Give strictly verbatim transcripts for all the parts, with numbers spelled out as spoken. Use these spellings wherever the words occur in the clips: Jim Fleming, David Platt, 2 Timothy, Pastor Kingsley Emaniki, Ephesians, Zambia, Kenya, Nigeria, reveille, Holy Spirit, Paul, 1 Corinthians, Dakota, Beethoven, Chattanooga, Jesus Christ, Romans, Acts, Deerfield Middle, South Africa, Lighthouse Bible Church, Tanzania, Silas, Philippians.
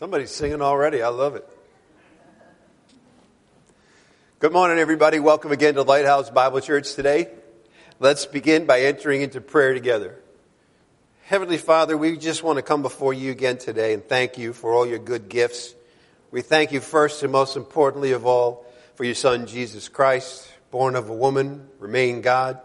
Somebody's singing already. I love it. Good morning, everybody. Welcome again to Lighthouse Bible Church today. Let's begin by entering into prayer together. Heavenly Father, we just want to come before you again today and thank you for all your good gifts. We thank you first and most importantly of all for your Son, Jesus Christ, born of a woman, remained God,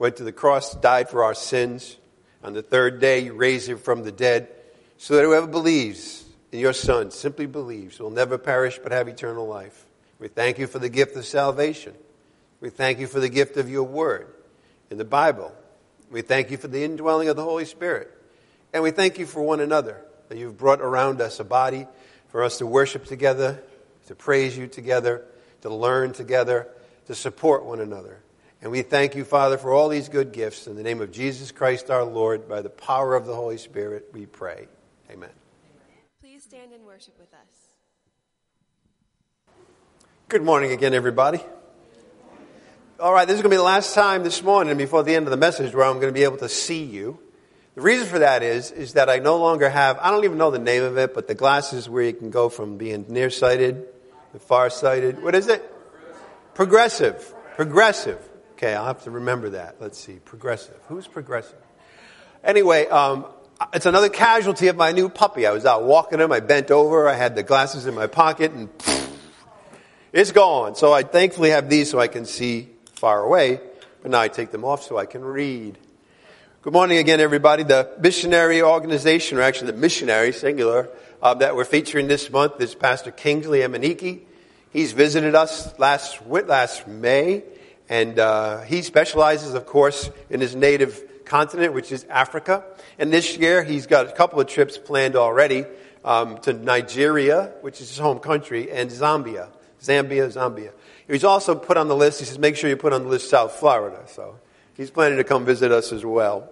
went to the cross, died for our sins. On the third day, you raised him from the dead so that whoever believes in your Son, simply believes, will never perish but have eternal life. We thank you for the gift of salvation. We thank you for the gift of your word in the Bible. We thank you for the indwelling of the Holy Spirit. And we thank you for one another, that you've brought around us a body for us to worship together, to praise you together, to learn together, to support one another. And we thank you, Father, for all these good gifts. In the name of Jesus Christ, our Lord, by the power of the Holy Spirit, we pray. Amen. Please stand and worship with us. Good morning again, everybody. All right, this is going to be the last time this morning before the end of the message where I'm going to be able to see you. The reason for that is, is that I no longer have, I don't even know the name of it, but the glasses where you can go from being nearsighted to farsighted. What is it? Progressive. Progressive. Okay, I'll have to remember that. Let's see. Progressive. Who's progressive? Anyway, um, it's another casualty of my new puppy. I was out walking him. I bent over. I had the glasses in my pocket and pfft, it's gone. So I thankfully have these so I can see far away, but now I take them off so I can read. Good morning again, everybody. The missionary organization, or actually the missionary, singular, uh, that we're featuring this month is Pastor Kingsley Emaniki. He's visited us last last May, and uh, he specializes, of course, in his native continent, which is Africa. And this year, he's got a couple of trips planned already um, to Nigeria, which is his home country, and Zambia. Zambia, Zambia. He's also put on the list, he says, make sure you put on the list South Florida. So he's planning to come visit us as well.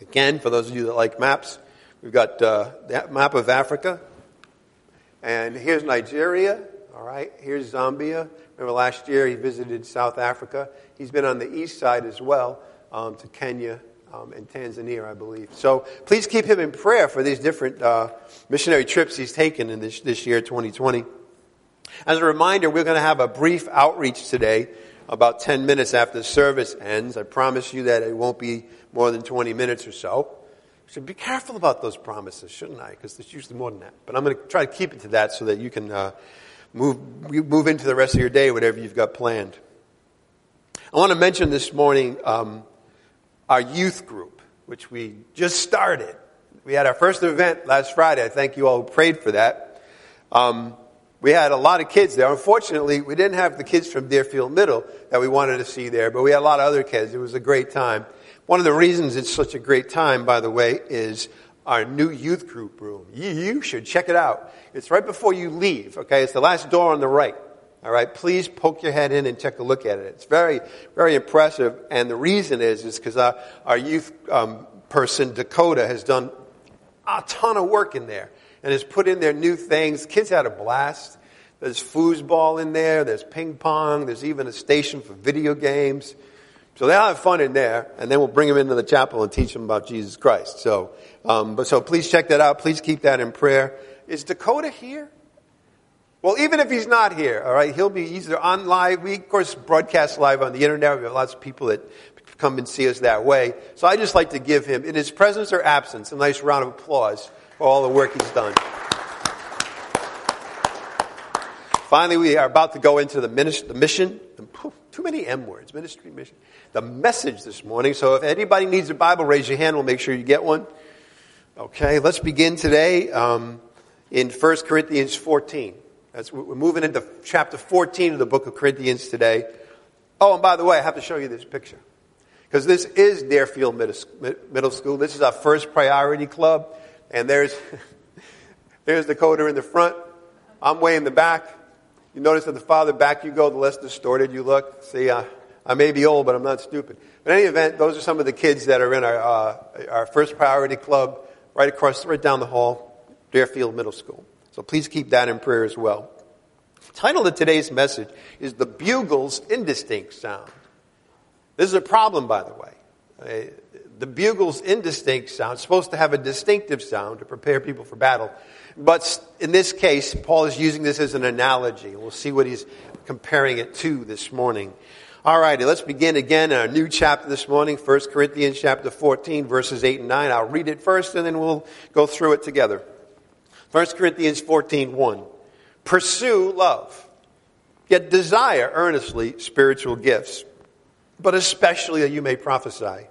Again, for those of you that like maps, we've got uh, that map of Africa. And here's Nigeria, all right. Here's Zambia. Remember last year he visited South Africa. He's been on the east side as well um, to Kenya um, and Tanzania, I believe. So please keep him in prayer for these different uh, missionary trips he's taken in this, this year, twenty twenty. As a reminder, we're going to have a brief outreach today, about ten minutes after the service ends. I promise you that it won't be more than twenty minutes or so. So be careful about those promises, shouldn't I? Because there's usually more than that. But I'm going to try to keep it to that so that you can uh, move move into the rest of your day, whatever you've got planned. I want to mention this morning um, our youth group, which we just started. We had our first event last Friday. I thank you all who prayed for that. Um We had a lot of kids there. Unfortunately, we didn't have the kids from Deerfield Middle that we wanted to see there, but we had a lot of other kids. It was a great time. One of the reasons it's such a great time, by the way, is our new youth group room. You should check it out. It's right before you leave, okay? It's the last door on the right, all right? Please poke your head in and take a look at it. It's very, very impressive, and the reason is is because our, our youth um, person, Dakota, has done a ton of work in there. And has put in their new things. Kids had a blast. There's foosball in there. There's ping pong. There's even a station for video games. So they'll have fun in there. And then we'll bring them into the chapel and teach them about Jesus Christ. So, um, but so please check that out. Please keep that in prayer. Is Dakota here? Well, even if he's not here, all right, he'll be either on live. We, of course, broadcast live on the internet. We have lots of people that come and see us that way. So I just like to give him, in his presence or absence, a nice round of applause. All the work he's done. Finally, we are about to go into the, ministry, the mission. Too many M words. Ministry, mission. The message this morning. So if anybody needs a Bible, raise your hand. We'll make sure you get one. Okay, let's begin today um, in First Corinthians fourteen. That's, we're moving into chapter fourteen of the book of Corinthians today. Oh, and by the way, I have to show you this picture. Because this is Deerfield Middle School. This is our first priority club. And there's there's Dakota in the front. I'm way in the back. You notice that the farther back you go, the less distorted you look. See, uh, I may be old, but I'm not stupid. But in any event, those are some of the kids that are in our uh, our first priority club right across, right down the hall, Deerfield Middle School. So please keep that in prayer as well. The title of today's message is The Bugle's Indistinct Sound. This is a problem, by the way. the bugle's indistinct sound. It's supposed to have a distinctive sound to prepare people for battle. But in this case, Paul is using this as an analogy. We'll see what he's comparing it to this morning. All righty, let's begin again in our new chapter this morning, First Corinthians chapter fourteen, verses eight and nine. I'll read it first, and then we'll go through it together. First Corinthians fourteen, one. Pursue love, yet desire earnestly spiritual gifts, but especially that you may prophesy.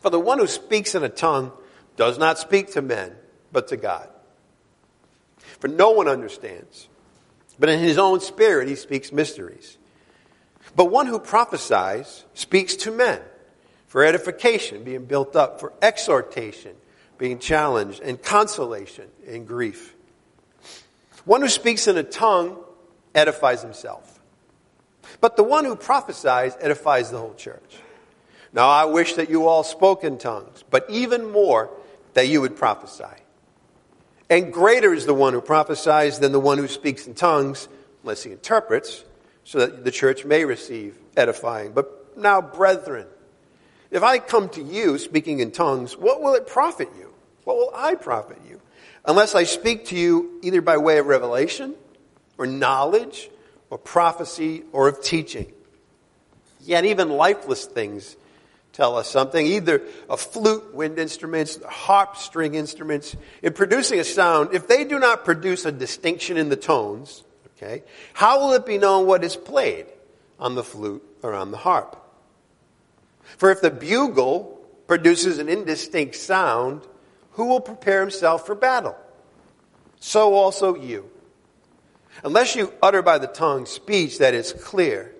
For the one who speaks in a tongue does not speak to men, but to God. For no one understands, but in his own spirit he speaks mysteries. But one who prophesies speaks to men for edification, being built up, for exhortation, being challenged, and consolation in grief. One who speaks in a tongue edifies himself, but the one who prophesies edifies the whole church. Now I wish that you all spoke in tongues, but even more that you would prophesy. And greater is the one who prophesies than the one who speaks in tongues, unless he interprets, so that the church may receive edifying. But now, brethren, if I come to you speaking in tongues, what will it profit you? What will I profit you? Unless I speak to you either by way of revelation, or knowledge, or prophecy, or of teaching. Yet even lifeless things tell us something, either a flute, wind instruments, harp, string instruments, in producing a sound, if they do not produce a distinction in the tones, okay, how will it be known what is played on the flute or on the harp? For if the bugle produces an indistinct sound, who will prepare himself for battle? So also you. Unless you utter by the tongue speech that is clear,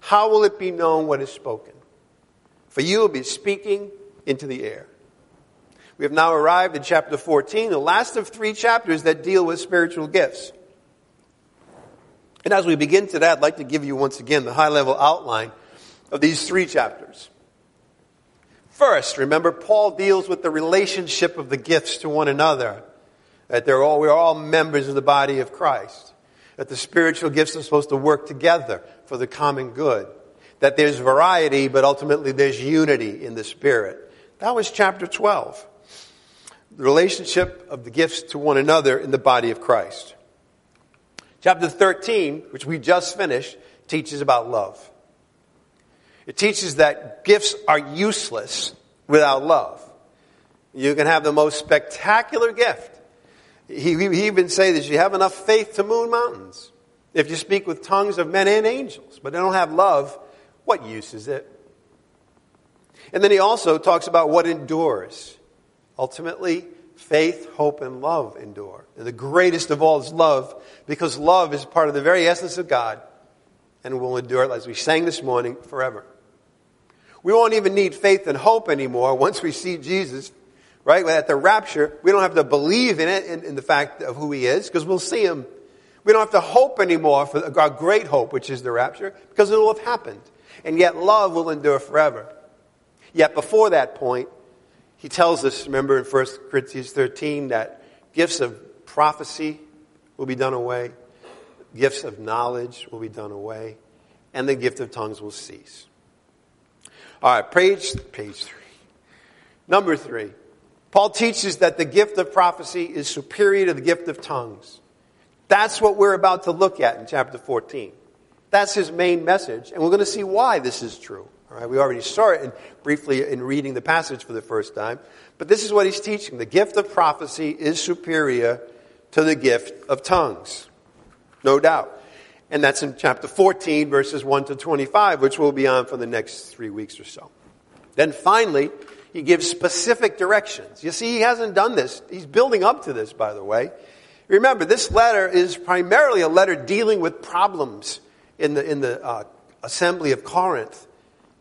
how will it be known what is spoken? For you will be speaking into the air. We have now arrived in chapter fourteen, the last of three chapters that deal with spiritual gifts. And as we begin today, I'd like to give you once again the high-level outline of these three chapters. First, remember, Paul deals with the relationship of the gifts to one another, that they're all, we're all members of the body of Christ, that the spiritual gifts are supposed to work together for the common good, that there's variety, but ultimately there's unity in the Spirit. That was chapter twelve, the relationship of the gifts to one another in the body of Christ. Chapter thirteen, which we just finished, teaches about love. It teaches that gifts are useless without love. You can have the most spectacular gift. He, he even says this, you have enough faith to move mountains. If you speak with tongues of men and angels, but they don't have love, what use is it? And then he also talks about what endures. Ultimately, faith, hope, and love endure. And the greatest of all is love, because love is part of the very essence of God and will endure, as we sang this morning, forever. We won't even need faith and hope anymore once we see Jesus, right? At the rapture, we don't have to believe in it, in, in the fact of who he is, because we'll see him. We don't have to hope anymore for our great hope, which is the rapture, because it will have happened. And yet love will endure forever. Yet before that point, he tells us, remember in First Corinthians thirteen, that gifts of prophecy will be done away, gifts of knowledge will be done away, and the gift of tongues will cease. All right, page, page three. Number three, Paul teaches that the gift of prophecy is superior to the gift of tongues. That's what we're about to look at in chapter fourteen. That's his main message, and we're going to see why this is true. All right, we already saw it in, briefly in reading the passage for the first time. But this is what he's teaching. The gift of prophecy is superior to the gift of tongues. No doubt. And that's in chapter fourteen, verses one to twenty-five, which we'll be on for the next three weeks or so. Then finally, he gives specific directions. You see, he hasn't done this. He's building up to this, by the way. Remember, this letter is primarily a letter dealing with problems in the, in the uh, assembly of Corinth.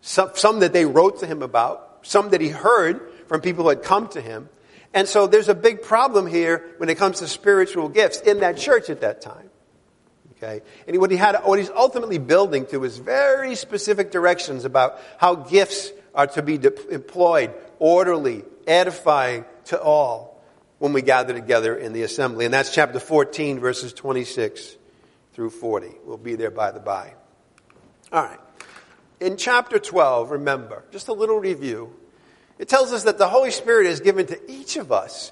Some, some that they wrote to him about, some that he heard from people who had come to him. And so there's a big problem here when it comes to spiritual gifts in that church at that time. Okay? And what he had, what he's ultimately building to is very specific directions about how gifts are to be de- employed, orderly, edifying to all when we gather together in the assembly. And that's chapter fourteen, verses twenty-six through forty. We'll be there by the by. All right. In chapter twelve, remember, just a little review, It tells us that the Holy Spirit has given to each of us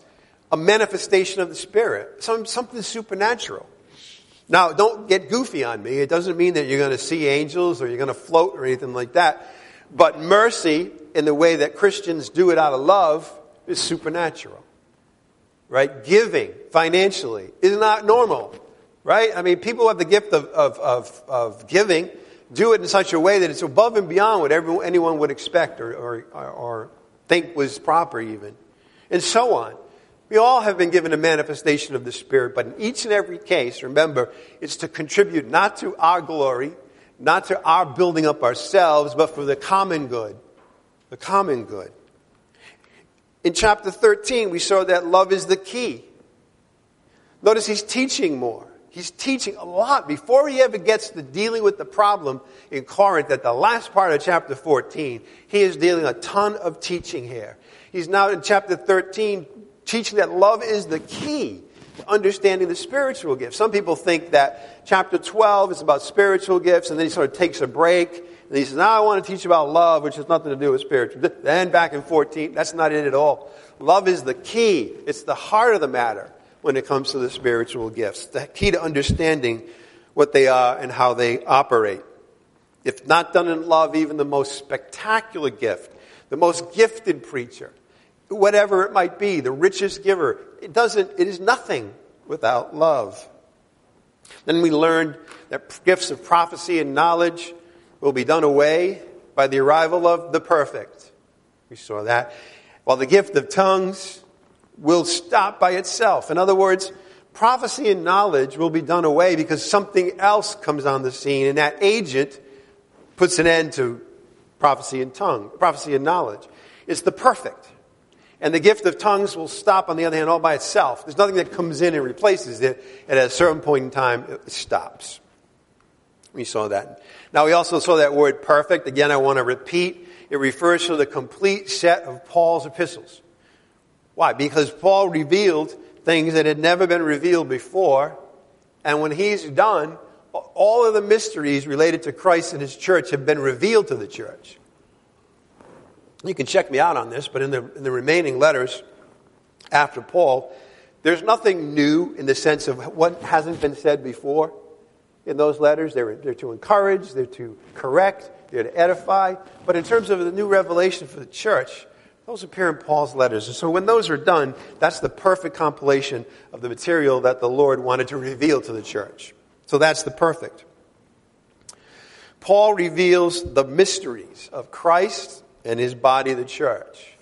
a manifestation of the Spirit, some, something supernatural. Now, don't get goofy on me. It doesn't mean that you're going to see angels or you're going to float or anything like that. But mercy, in the way that Christians do it out of love, is supernatural. Right? Giving financially is not normal. Right? I mean, people have the gift of, of, of, of giving, do it in such a way that it's above and beyond what everyone, anyone would expect or, or, or think was proper even. And so on. We all have been given a manifestation of the Spirit, but in each and every case, remember, it's to contribute not to our glory, not to our building up ourselves, but for the common good. The common good. In chapter thirteen, we saw that love is the key. Notice he's teaching more. He's teaching a lot before he ever gets to dealing with the problem in Corinth at the last part of chapter fourteen. He is dealing a ton of teaching here. He's now in chapter thirteen teaching that love is the key to understanding the spiritual gifts. Some people think that chapter twelve is about spiritual gifts, and then he sort of takes a break, and he says, now I want to teach about love, which has nothing to do with spiritual. Then back in fourteen, that's not it at all. Love is the key. It's the heart of the matter when it comes to the spiritual gifts. The key to understanding what they are and how they operate. If not done in love, even the most spectacular gift, the most gifted preacher, whatever it might be, the richest giver, it doesn't, it is nothing without love. Then we learned that gifts of prophecy and knowledge will be done away by the arrival of the perfect. We saw that. While the gift of tongues will stop by itself. In other words, prophecy and knowledge will be done away because something else comes on the scene, and that agent puts an end to prophecy and tongue, prophecy and knowledge. It's the perfect. And the gift of tongues will stop, on the other hand, all by itself. There's nothing that comes in and replaces it. And at a certain point in time, it stops. We saw that. Now, we also saw that word perfect. Again, I want to repeat. It refers to the complete set of Paul's epistles. Why? Because Paul revealed things that had never been revealed before. And when he's done, all of the mysteries related to Christ and his church have been revealed to the church. You can check me out on this, but in the, in the remaining letters after Paul, there's nothing new in the sense of what hasn't been said before in those letters. They're, they're to encourage, they're to correct, they're to edify. But in terms of the new revelation for the church, those appear in Paul's letters. And so when those are done, that's the perfect compilation of the material that the Lord wanted to reveal to the church. So that's the perfect. Paul reveals the mysteries of Christ and his body, the church,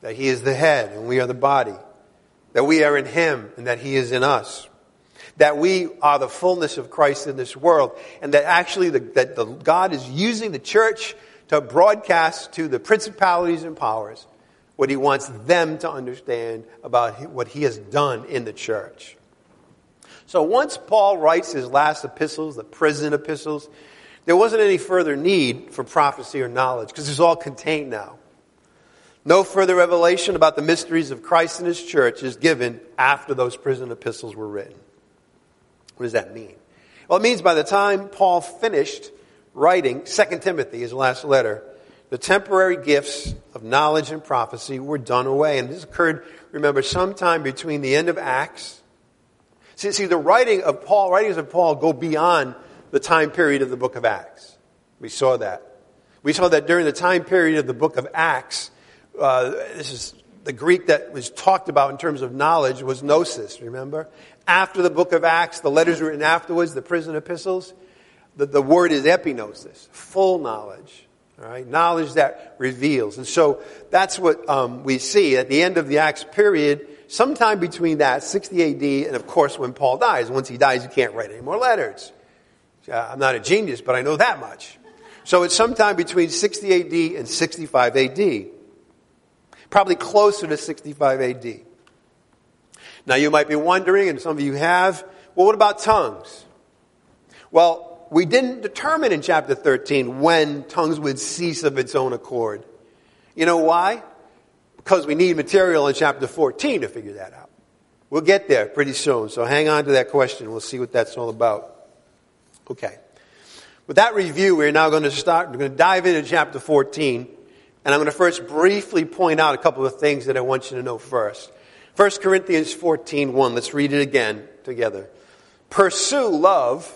that he is the head and we are the body, that we are in him and that he is in us, that we are the fullness of Christ in this world, and that actually the, that the, God is using the church to broadcast to the principalities and powers what he wants them to understand about what he has done in the church. So once Paul writes his last epistles, the prison epistles, there wasn't any further need for prophecy or knowledge because it's all contained now. No further revelation about the mysteries of Christ and his church is given after those prison epistles were written. What does that mean? Well, it means by the time Paul finished writing Second Timothy, his last letter, the temporary gifts of knowledge and prophecy were done away. And this occurred, remember, sometime between the end of Acts. See, see the writing of Paul, writings of Paul go beyond the time period of the book of Acts. We saw that. We saw that during the time period of the book of Acts, uh, this is the Greek that was talked about in terms of knowledge was gnosis, remember? After the book of Acts, the letters written afterwards, the prison epistles, the, the word is epignosis, full knowledge, all right? Knowledge that reveals. And so that's what um, we see at the end of the Acts period, sometime between that, sixty A D, and of course when Paul dies. Once he dies, you can't write any more letters. I'm not a genius, but I know that much. So it's sometime between sixty A D and sixty-five A D. Probably closer to sixty-five A D. Now you might be wondering, and some of you have, well, what about tongues? Well, we didn't determine in chapter thirteen when tongues would cease of its own accord. You know why? Because we need material in chapter fourteen to figure that out. We'll get there pretty soon, so hang on to that question. We'll see what that's all about. Okay. With that review, we're now going to start, we're going to dive into chapter fourteen, And I'm going to first briefly point out a couple of things that I want you to know first. First Corinthians fourteen one, let's read it again together. Pursue love,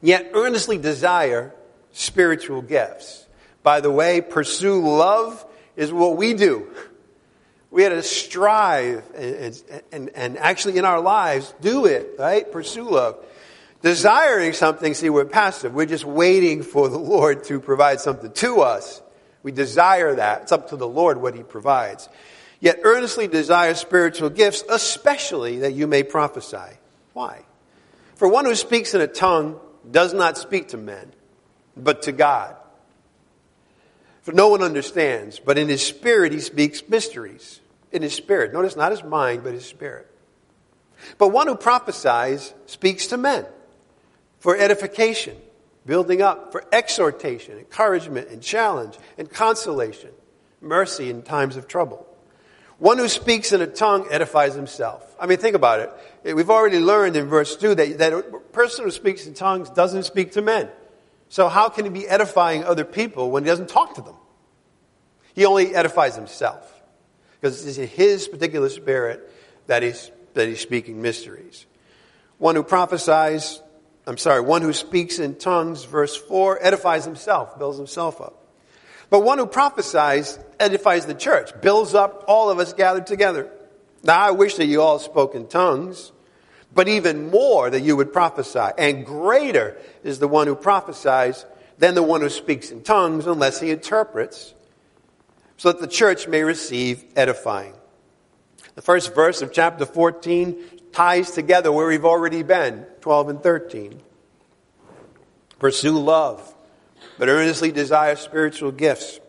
yet earnestly desire spiritual gifts. By the way, pursue love is what we do. We had to strive and, and, and actually in our lives do it, right? Pursue love. Desiring something, see, we're passive. We're just waiting for the Lord to provide something to us. We desire that. It's up to the Lord what He provides. Yet earnestly desire spiritual gifts, especially that you may prophesy. Why? For one who speaks in a tongue does not speak to men, but to God. For no one understands, but in his spirit he speaks mysteries. In his spirit. Notice, not his mind, but his spirit. But one who prophesies speaks to men for edification, building up, for exhortation, encouragement, and challenge, and consolation, mercy in times of trouble. One who speaks in a tongue edifies himself. I mean, think about it. We've already learned in verse two that, that a person who speaks in tongues doesn't speak to men. So how can he be edifying other people when he doesn't talk to them? He only edifies himself. Because it's in his particular spirit that he's, that he's speaking mysteries. One who prophesies, I'm sorry, one who speaks in tongues, verse four, edifies himself, builds himself up. But one who prophesies edifies the church, builds up all of us gathered together. Now, I wish that you all spoke in tongues, but even more that you would prophesy. And greater is the one who prophesies than the one who speaks in tongues, unless he interprets, so that the church may receive edifying. The first verse of chapter fourteen ties together where we've already been, twelve and thirteen. Pursue love, but earnestly desire spiritual gifts,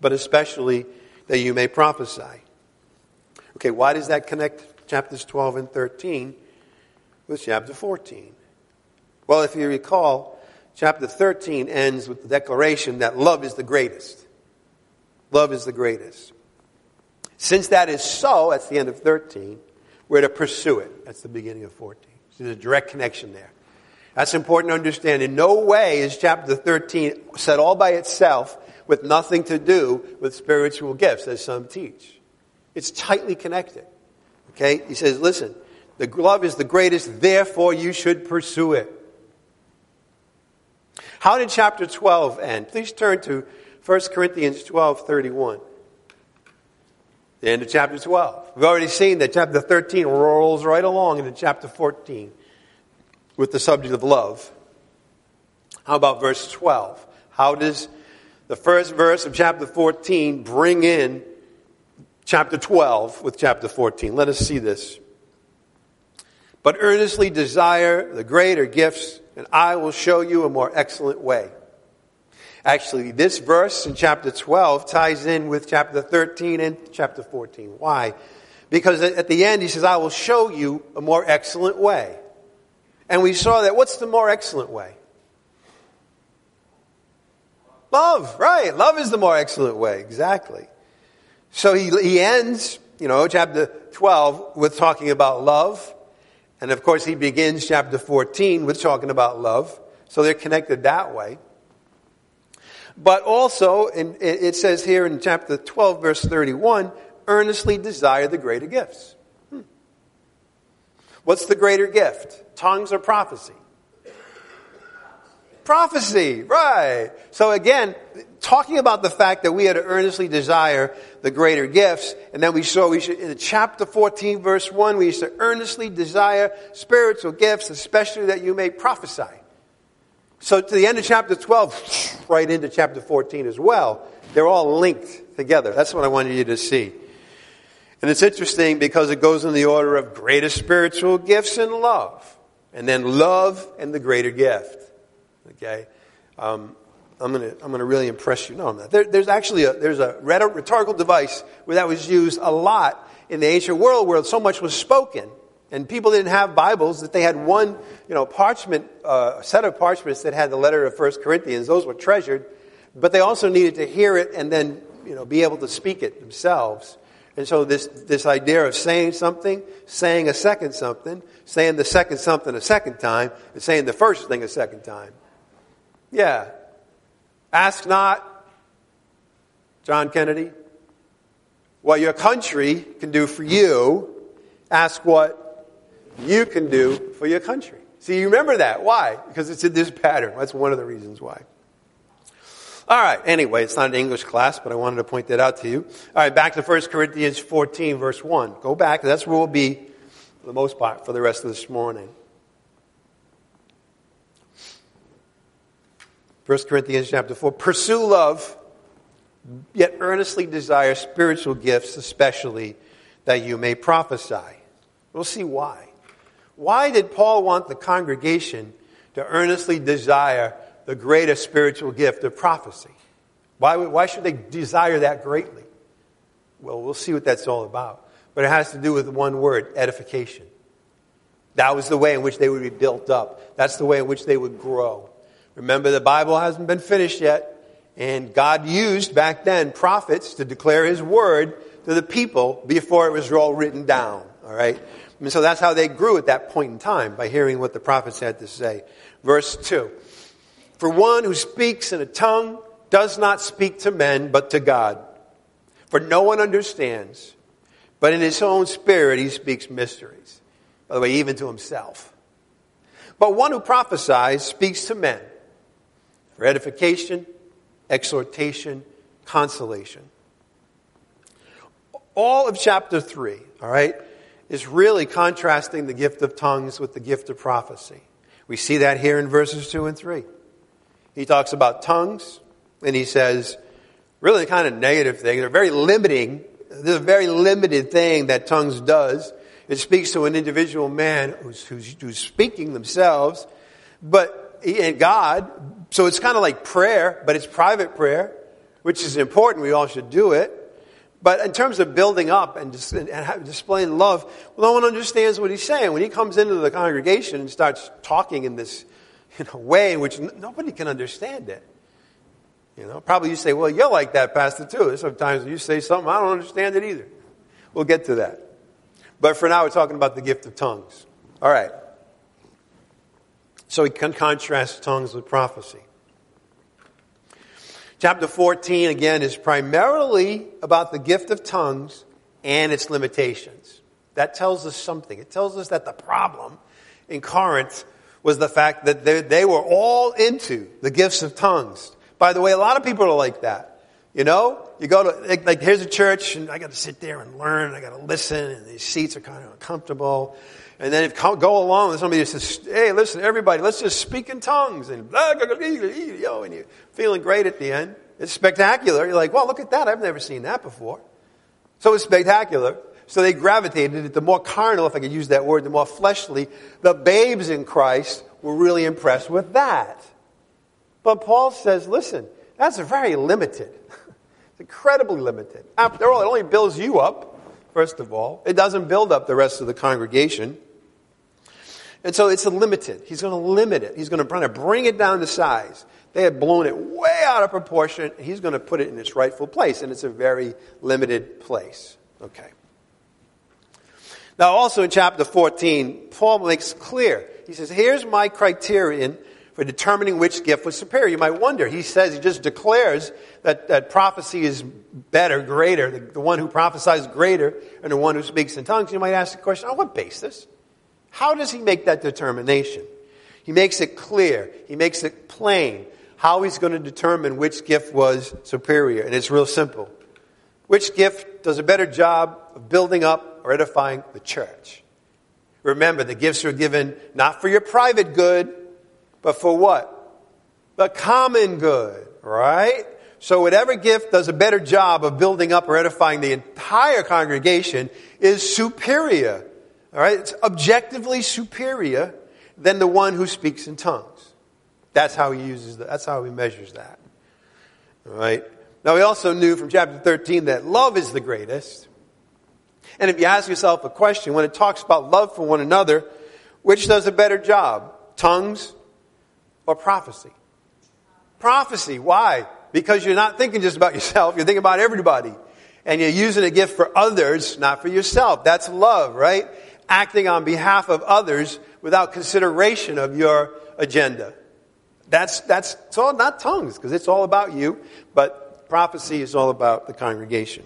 but especially that you may prophesy. Okay, why does that connect chapters twelve and thirteen with chapter fourteen? Well, if you recall, chapter thirteen ends with the declaration that love is the greatest. Love is the greatest. Since that is so, that's the end of thirteen, we're to pursue it. That's the beginning of fourteen. So there's a direct connection there. That's important to understand. In no way is chapter thirteen set all by itself with nothing to do with spiritual gifts, as some teach. It's tightly connected. Okay? He says, listen, the love is the greatest, therefore you should pursue it. How did chapter twelve end? Please turn to First Corinthians twelve thirty-one. The end of chapter twelve. We've already seen that chapter thirteen rolls right along into chapter fourteen with the subject of love. How about verse twelve? How does the first verse of chapter fourteen bring in chapter twelve with chapter fourteen? Let us see this. But earnestly desire the greater gifts, and I will show you a more excellent way. Actually, this verse in chapter twelve ties in with chapter thirteen and chapter fourteen. Why? Because at the end he says, I will show you a more excellent way. And we saw that. What's the more excellent way? Love, right. Love is the more excellent way. Exactly. So he, he ends, you know, chapter twelve with talking about love. And of course he begins chapter fourteen with talking about love. So they're connected that way. But also, in, it says here in chapter twelve, verse thirty-one, earnestly desire the greater gifts. Hmm. What's the greater gift? Tongues or prophecy? Prophecy, right. So again, talking about the fact that we had to earnestly desire the greater gifts, and then we saw we should, in chapter fourteen, verse one, we used to earnestly desire spiritual gifts, especially that you may prophesy. So to the end of chapter twelve, right into chapter fourteen as well, they're all linked together. That's what I wanted you to see. And it's interesting because it goes in the order of greater spiritual gifts and love, and then love and the greater gift. Okay, um, I'm gonna I'm gonna really impress you. No, I'm not. There, there's actually a, there's a rhetorical device where that was used a lot in the ancient world, where so much was spoken. And people didn't have Bibles, that they had one, you know, parchment, uh, set of parchments that had the letter of First Corinthians. Those were treasured, but they also needed to hear it and then, you know, be able to speak it themselves. And so this, this idea of saying something, saying a second something, saying the second something a second time, and saying the first thing a second time. Yeah. Ask not, John Kennedy. What your country can do for you, ask what you can do for your country. See, you remember that. Why? Because it's in this pattern. That's one of the reasons why. All right. Anyway, it's not an English class, but I wanted to point that out to you. All right. Back to First Corinthians fourteen, verse one. Go back. That's where we'll be for the most part for the rest of this morning. First Corinthians chapter four. Pursue love, yet earnestly desire spiritual gifts, especially that you may prophesy. We'll see why. Why did Paul want the congregation to earnestly desire the greatest spiritual gift of prophecy? Why, why should they desire that greatly? Well, we'll see what that's all about. But it has to do with one word, edification. That was the way in which they would be built up. That's the way in which they would grow. Remember, the Bible hasn't been finished yet. And God used back then prophets to declare his word to the people before it was all written down. All right? And so that's how they grew at that point in time, by hearing what the prophets had to say. Verse two. For one who speaks in a tongue does not speak to men, but to God. For no one understands, but in his own spirit he speaks mysteries. By the way, even to himself. But one who prophesies speaks to men for edification, exhortation, consolation. All of chapter three, all right, is really contrasting the gift of tongues with the gift of prophecy. We see that here in verses two and three. He talks about tongues, and he says, really kind of negative thing. They're very limiting. There's a very limited thing that tongues does. It speaks to an individual man who's, who's, who's speaking themselves, but he, and God. So it's kind of like prayer, but it's private prayer, which is important. We all should do it. But in terms of building up and, dis- and displaying love, well, no one understands what he's saying. When he comes into the congregation and starts talking in this in a way in which n- nobody can understand it. You know, probably you say, well, you're like that, Pastor, too. Sometimes you say something, I don't understand it either. We'll get to that. But for now, we're talking about the gift of tongues. All right. So we can contrast tongues with prophecy. Chapter fourteen, again, is primarily about the gift of tongues and its limitations. That tells us something. It tells us that the problem in Corinth was the fact that they, they were all into the gifts of tongues. By the way, a lot of people are like that. You know, you go to, like, like here's a church, and I got to sit there and learn, and I got to listen, and these seats are kind of uncomfortable. And then if go along with somebody who says, hey, listen, everybody, let's just speak in tongues, and blah, blah, blah, blah, blah, and you're feeling great at the end. It's spectacular. You're like, well, look at that. I've never seen that before. So it's spectacular. So they gravitated at the more carnal, if I could use that word, the more fleshly. The babes in Christ were really impressed with that. But Paul says, listen, that's very limited. It's incredibly limited. After all, it only builds you up, first of all. It doesn't build up the rest of the congregation. And so it's limited. He's going to limit it. He's going to try to bring it down to size. They had blown it way out of proportion. He's going to put it in its rightful place, and it's a very limited place. Okay. Now, also in chapter fourteen, Paul makes clear. He says, here's my criterion for determining which gift was superior. You might wonder. He says, he just declares that, that prophecy is better, greater, the, the one who prophesies greater, and the one who speaks in tongues. You might ask the question, on what basis? How does he make that determination? He makes it clear. He makes it plain how he's going to determine which gift was superior. And it's real simple. Which gift does a better job of building up or edifying the church? Remember, the gifts are given not for your private good, but for what? The common good, right? So whatever gift does a better job of building up or edifying the entire congregation is superior, all right? It's objectively superior than the one who speaks in tongues. That's how he uses that. That's how he measures that, all right? Now, we also knew from chapter thirteen that love is the greatest. And if you ask yourself a question, when it talks about love for one another, which does a better job, tongues or prophecy? Prophecy. Why? Because you're not thinking just about yourself. You're thinking about everybody. And you're using a gift for others, not for yourself. That's love, right? Acting on behalf of others without consideration of your agenda. That's, that's it's all not tongues because it's all about you. But Prophecy is all about the congregation.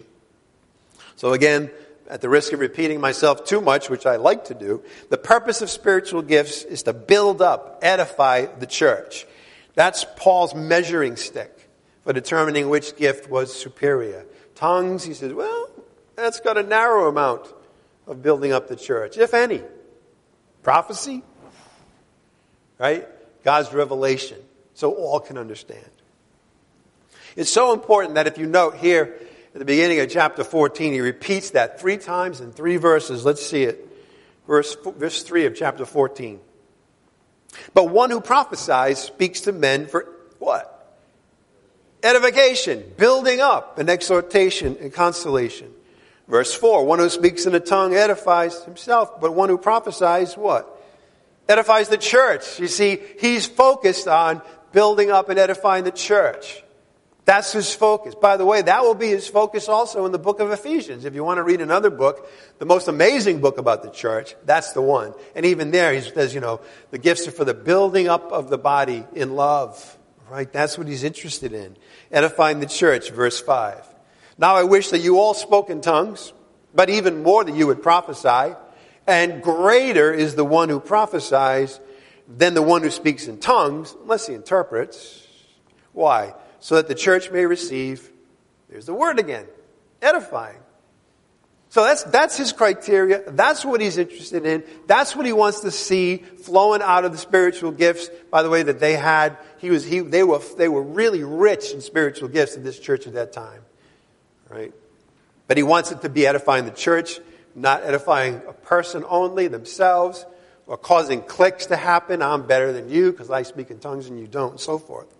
So again, at the risk of repeating myself too much, which I like to do, the purpose of spiritual gifts is to build up, edify the church. That's Paul's measuring stick for determining which gift was superior. Tongues, he says, well, that's got a narrow amount of building up the church, if any. Prophecy, right? God's revelation, so all can understand. It's so important that if you note here at the beginning of chapter fourteen, he repeats that three times in three verses. Let's see it. Verse, verse three of chapter fourteen. But one who prophesies speaks to men for what? Edification, building up, and exhortation and consolation. Verse four, one who speaks in a tongue edifies himself, but one who prophesies what? Edifies the church. You see, he's focused on building up and edifying the church. That's his focus. By the way, that will be his focus also in the book of Ephesians. If you want to read another book, the most amazing book about the church, that's the one. And even there, he says, you know, the gifts are for the building up of the body in love. Right? That's what he's interested in. Edifying the church, verse five. Now I wish that you all spoke in tongues, but even more that you would prophesy. And greater is the one who prophesies than the one who speaks in tongues, unless he interprets. Why? So that the church may receive, there's the word again, edifying. So that's that's his criteria. That's what he's interested in. That's what he wants to see flowing out of the spiritual gifts. By the way, that they had, he was he they were they were really rich in spiritual gifts in this church at that time, right? But he wants it to be edifying the church, not edifying a person only, themselves, or causing cliques to happen. I'm better than you because I speak in tongues and you don't, and so forth.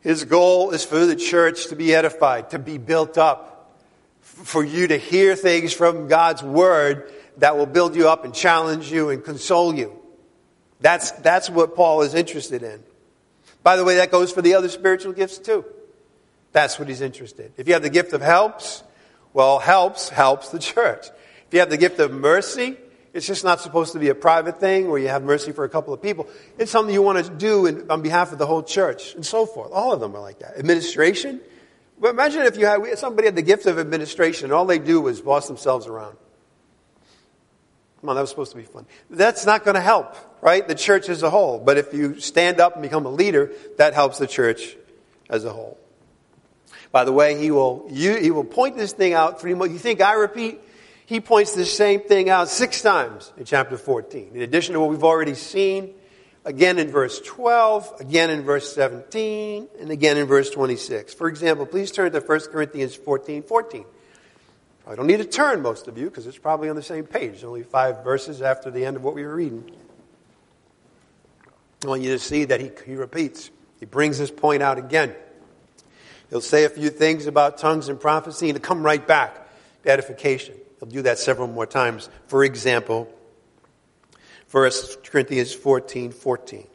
His goal is for the church to be edified, to be built up, for you to hear things from God's word that will build you up and challenge you and console you. That's, that's what Paul is interested in. By the way, that goes for the other spiritual gifts too. That's what he's interested in. If you have the gift of helps, well, helps helps the church. If you have the gift of mercy, it's just not supposed to be a private thing where you have mercy for a couple of people. It's something you want to do in, on behalf of the whole church and so forth. All of them are like that. Administration. Well, imagine if you had somebody had the gift of administration and all they do was boss themselves around. Come on, that was supposed to be fun. That's not going to help, right? The church as a whole. But if you stand up and become a leader, that helps the church as a whole. By the way, he will you, he will point this thing out three more. You think I repeat? He points the same thing out six times in chapter fourteen. In addition to what we've already seen, again in verse twelve, again in verse seventeen, and again in verse twenty-six. For example, please turn to First Corinthians fourteen fourteen. I don't need to turn, most of you, because it's probably on the same page. There's only five verses after the end of what we were reading. I want you to see that he, he repeats. He brings this point out again. He'll say a few things about tongues and prophecy, and he'll come right back to edification. He'll do that several more times. For example, First Corinthians fourteen fourteen.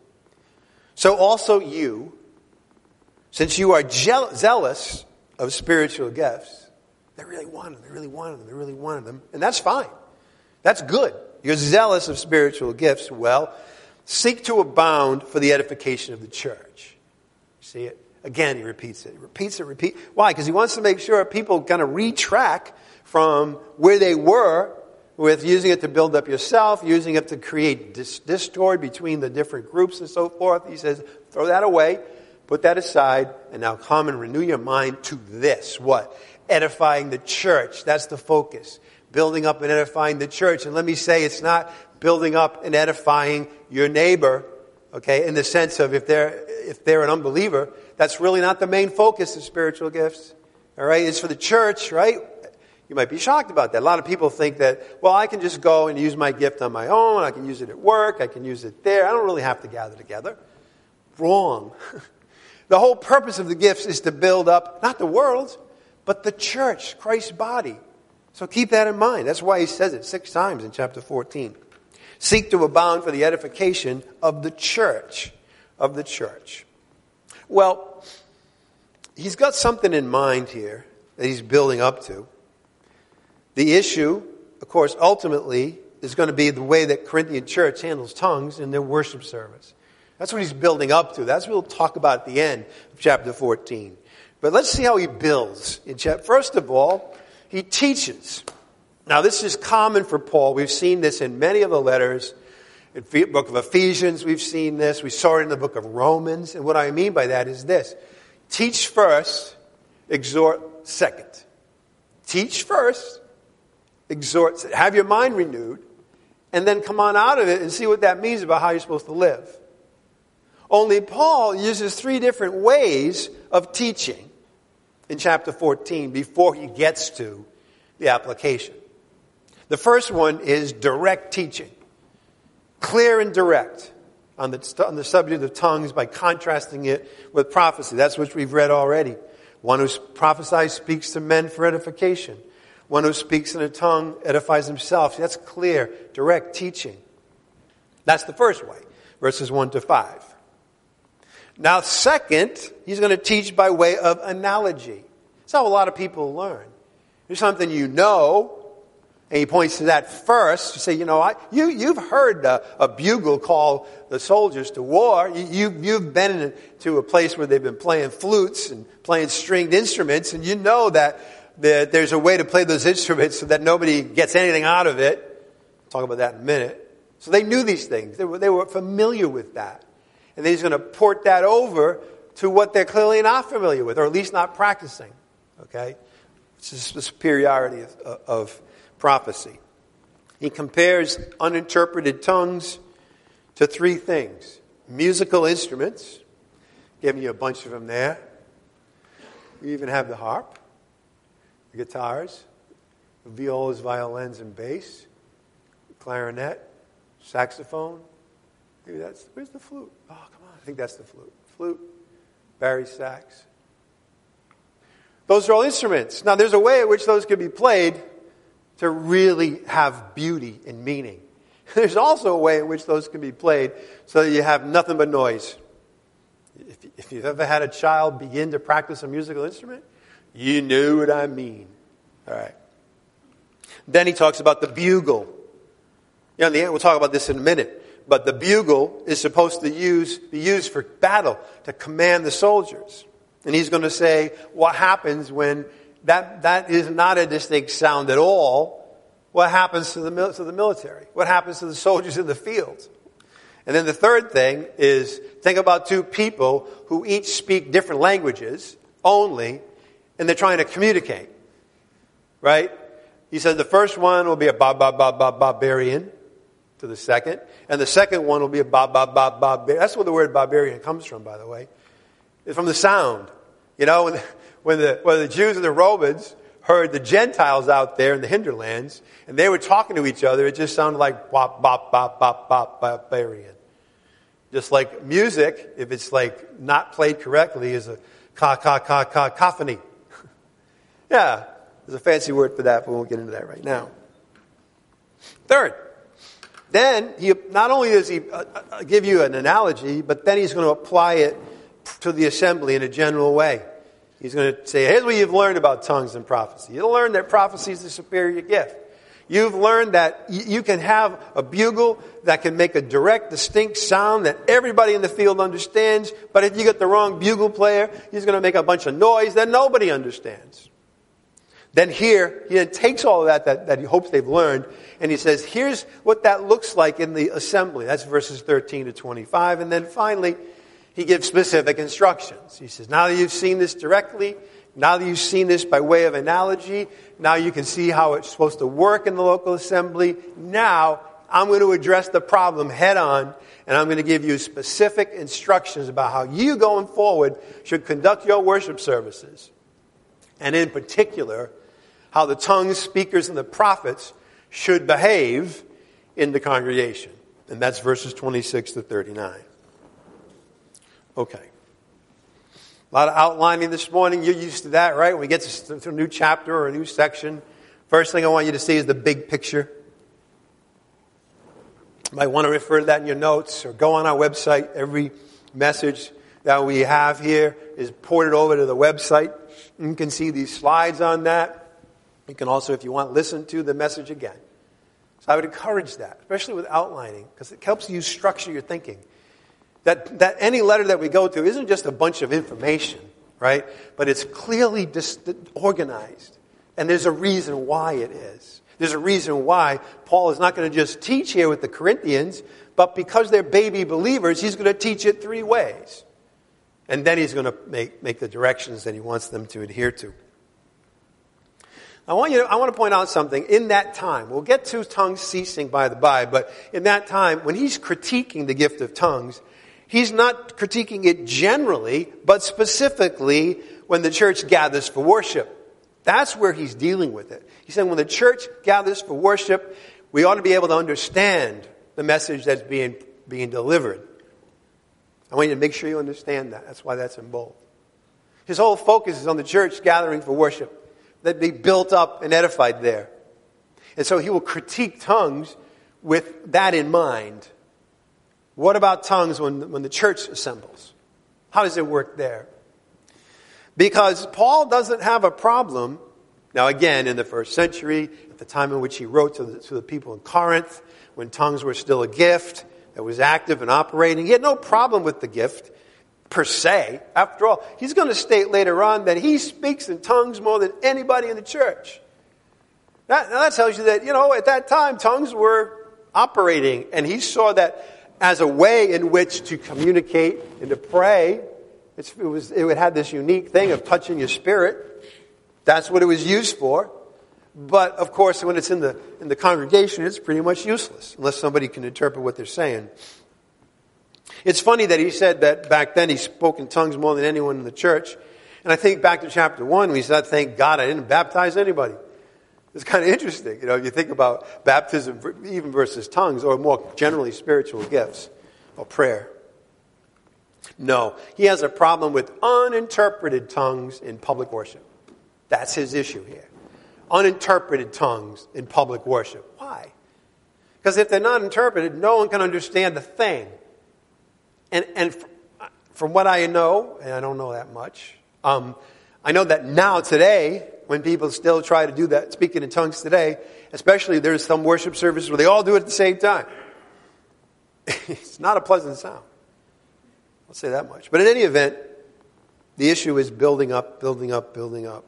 So also you, since you are je- zealous of spiritual gifts, they really wanted them, they really wanted them, they really wanted them. And that's fine. That's good. You're zealous of spiritual gifts. Well, seek to abound for the edification of the church. See it? Again, he repeats it. He repeats it, repeat. Why? Because he wants to make sure people kind of retrack from where they were with using it to build up yourself, using it to create dis- discord between the different groups and so forth. He says, throw that away, put that aside, and now come and renew your mind to this. What? Edifying the church. That's the focus. Building up and edifying the church. And let me say, it's not building up and edifying your neighbor, okay, in the sense of if they're, if they're an unbeliever, that's really not the main focus of spiritual gifts. All right? It's for the church, right? You might be shocked about that. A lot of people think that, well, I can just go and use my gift on my own. I can use it at work. I can use it there. I don't really have to gather together. Wrong. The whole purpose of the gifts is to build up, not the world, but the church, Christ's body. So keep that in mind. That's why he says it six times in chapter fourteen. Seek to abound for the edification of the church, of the church. Well, he's got something in mind here that he's building up to. The issue, of course, ultimately is going to be the way that Corinthian church handles tongues in their worship service. That's what he's building up to. That's what we'll talk about at the end of chapter fourteen. But let's see how he builds. First of all, he teaches. Now, this is common for Paul. We've seen this in many of the letters. In the book of Ephesians, we've seen this. We saw it in the book of Romans. And what I mean by that is this. Teach first, exhort second. Teach first, exhort second. Have your mind renewed, and then come on out of it and see what that means about how you're supposed to live. Only Paul uses three different ways of teaching in chapter fourteen before he gets to the application. The first one is direct teaching. Clear and direct on the, on the subject of tongues by contrasting it with prophecy. That's what we've read already. One who prophesies speaks to men for edification. One who speaks in a tongue edifies himself. That's clear, direct teaching. That's the first way, verses one to five. Now, second, he's going to teach by way of analogy. That's how a lot of people learn. There's something you know, and he points to that first. You say, you know, I, you, you've heard a, a bugle call the soldiers to war. You, you, you've been in, to a place where they've been playing flutes and playing stringed instruments, and you know that the, there's a way to play those instruments so that nobody gets anything out of it. I'll talk about that in a minute. So they knew these things. They were, they were familiar with that. And then he's going to port that over to what they're clearly not familiar with, or at least not practicing, okay? Which is the superiority of, of prophecy. He compares uninterpreted tongues to three things. Musical instruments, giving you a bunch of them there. We even have the harp, the guitars, the violas, violins, and bass, the clarinet, saxophone. Maybe that's, where's the flute? Oh, come on. I think that's the flute. Flute, Barry sax. Those are all instruments. Now, there's a way in which those can be played to really have beauty and meaning. There's also a way in which those can be played so that you have nothing but noise. If, if you've ever had a child begin to practice a musical instrument, you knew what I mean. All right. Then he talks about the bugle. You know, in the end, we'll talk about this in a minute. But the bugle is supposed to use, be used for battle, to command the soldiers. And he's going to say what happens when that, that is not a distinct sound at all. What happens to the, to the military? What happens to the soldiers in the field? And then the third thing is think about two people who each speak different languages only, and they're trying to communicate. Right? He says the first one will be a ba-ba-ba-ba-barbarian. To the second. And the second one will be a ba ba ba ba. That's where the word barbarian comes from, by the way. It's from the sound. You know, when the, when the, when the Jews and the Romans heard the Gentiles out there in the hinterlands, and they were talking to each other, it just sounded like bop, bop, bop, bop, bop, barbarian. Just like music, if it's like not played correctly, is a ca ca ca ca cacophony. Yeah, there's a fancy word for that, but we won't get into that right now. Third. Then, he, not only does he give you an analogy, but then he's going to apply it to the assembly in a general way. He's going to say, here's what you've learned about tongues and prophecy. You'll learn that prophecy is the superior gift. You've learned that you can have a bugle that can make a direct, distinct sound that everybody in the field understands, but if you get the wrong bugle player, he's going to make a bunch of noise that nobody understands. Then here, he takes all of that, that that he hopes they've learned, and he says, here's what that looks like in the assembly. That's verses thirteen to twenty-five. And then finally, he gives specific instructions. He says, now that you've seen this directly, now that you've seen this by way of analogy, now you can see how it's supposed to work in the local assembly. Now, I'm going to address the problem head on, and I'm going to give you specific instructions about how you going forward should conduct your worship services. And in particular, how the tongue speakers and the prophets should behave in the congregation. And that's verses twenty-six to thirty-nine. Okay. A lot of outlining this morning. You're used to that, right? When we get to a new chapter or a new section, first thing I want you to see is the big picture. You might want to refer to that in your notes or go on our website. Every message that we have here is ported over to the website. You can see these slides on that. You can also, if you want, listen to the message again. So I would encourage that, especially with outlining, because it helps you structure your thinking. That that any letter that we go through isn't just a bunch of information. right? But it's clearly dis- organized. And there's a reason why it is. There's a reason why Paul is not going to just teach here with the Corinthians, but because they're baby believers, he's going to teach it three ways. And then he's going to make, make the directions that he wants them to adhere to. I want you to, I want to point out something. In that time, we'll get to tongues ceasing by the by, but in that time, when he's critiquing the gift of tongues, he's not critiquing it generally, but specifically when the church gathers for worship. That's where he's dealing with it. He's saying when the church gathers for worship, we ought to be able to understand the message that's being being delivered. I want you to make sure you understand that. That's why that's in bold. His whole focus is on the church gathering for worship, that be built up and edified there. And so he will critique tongues with that in mind. What about tongues when, when the church assembles? How does it work there? Because Paul doesn't have a problem. Now again, in the first century, at the time in which he wrote to the, to the people in Corinth, when tongues were still a gift that was active and operating, he had no problem with the gift per se. After all, he's going to state later on that he speaks in tongues more than anybody in the church. That, now that tells you that, you know, at that time, tongues were operating. And he saw that as a way in which to communicate and to pray. It's, it was, it had this unique thing of touching your spirit. That's what it was used for. But, of course, when it's in the, in the congregation, it's pretty much useless, unless somebody can interpret what they're saying. It's funny that he said that back then he spoke in tongues more than anyone in the church. And I think back to chapter one, we said, thank God I didn't baptize anybody. It's kind of interesting, you know, if you think about baptism even versus tongues, or more generally spiritual gifts or prayer. No, he has a problem with uninterpreted tongues in public worship. That's his issue here. Uninterpreted tongues in public worship. Why? Because if they're not interpreted, no one can understand a thing. And, and from what I know, and I don't know that much, um, I know that now today, when people still try to do that, speaking in tongues today, especially there's some worship services where they all do it at the same time. It's not a pleasant sound. I'll say that much. But in any event, the issue is building up, building up, building up.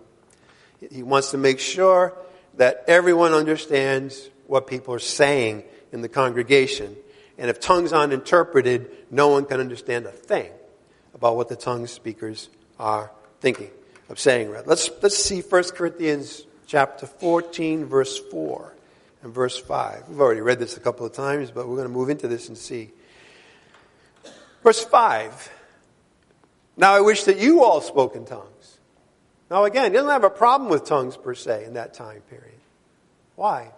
He wants to make sure that everyone understands what people are saying in the congregation. And if tongues aren't interpreted, no one can understand a thing about what the tongue speakers are thinking of saying. Let's, let's see First Corinthians chapter fourteen, verse four and verse five. We've already read this a couple of times, but we're going to move into this and see. Verse five. Now I wish that you all spoke in tongues. Now again, he doesn't have a problem with tongues per se in that time period. Why?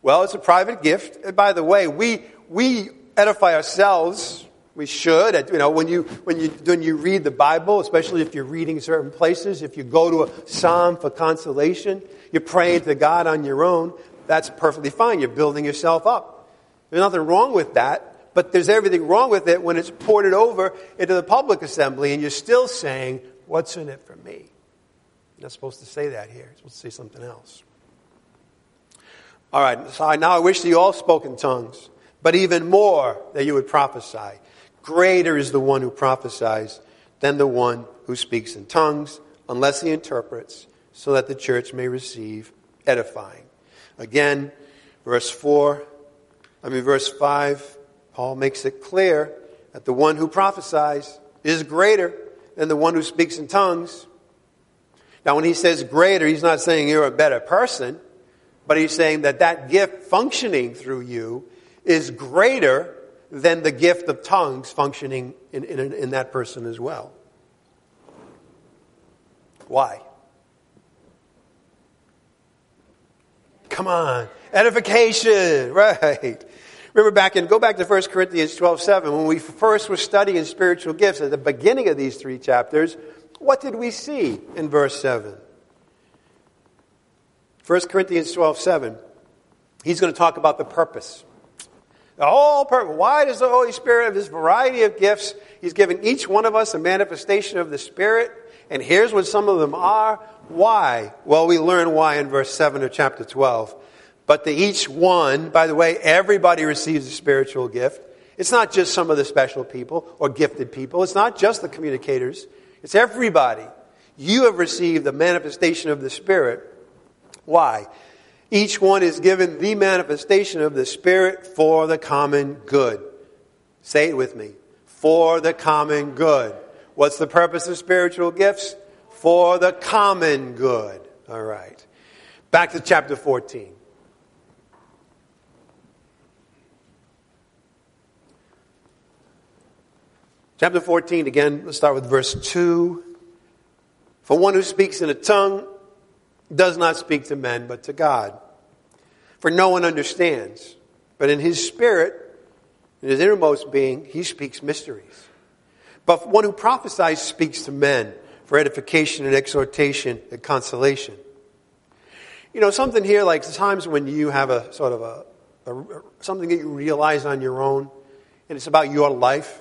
Well, it's a private gift. And by the way, we... We edify ourselves. We should. You know, when you when you when you read the Bible, especially if you're reading certain places, if you go to a psalm for consolation, you're praying to God on your own. That's perfectly fine. You're building yourself up. There's nothing wrong with that. But there's everything wrong with it when it's ported over into the public assembly, and you're still saying, "What's in it for me?" You're not supposed to say that here. You're supposed to say something else. All right. So now I wish that you all spoke in tongues. But even more that you would prophesy. Greater is the one who prophesies than the one who speaks in tongues, unless he interprets, so that the church may receive edifying. Again, verse four, I mean verse five, Paul makes it clear that the one who prophesies is greater than the one who speaks in tongues. Now when he says greater, he's not saying you're a better person, but he's saying that that gift functioning through you is greater than the gift of tongues functioning in, in, in that person as well. Why? Come on. Edification, right. Remember back in, go back to First Corinthians twelve seven, when we first were studying spiritual gifts at the beginning of these three chapters, what did we see in verse seven? First Corinthians twelve seven, he's going to talk about the purpose. The whole purpose. Why does the Holy Spirit have this variety of gifts? He's given each one of us a manifestation of the Spirit. And here's what some of them are. Why? Well, we learn why in verse seven of chapter twelve. But to each one, by the way, everybody receives a spiritual gift. It's not just some of the special people or gifted people. It's not just the communicators. It's everybody. You have received the manifestation of the Spirit. Why? Each one is given the manifestation of the Spirit for the common good. Say it with me. For the common good. What's the purpose of spiritual gifts? For the common good. All right. Back to chapter fourteen. Chapter fourteen, again, let's start with verse two. For one who speaks in a tongue does not speak to men, but to God. For no one understands, but in his spirit, in his innermost being, he speaks mysteries. But one who prophesies speaks to men for edification and exhortation and consolation. You know, something here, like times when you have a sort of a, a something that you realize on your own, and it's about your life.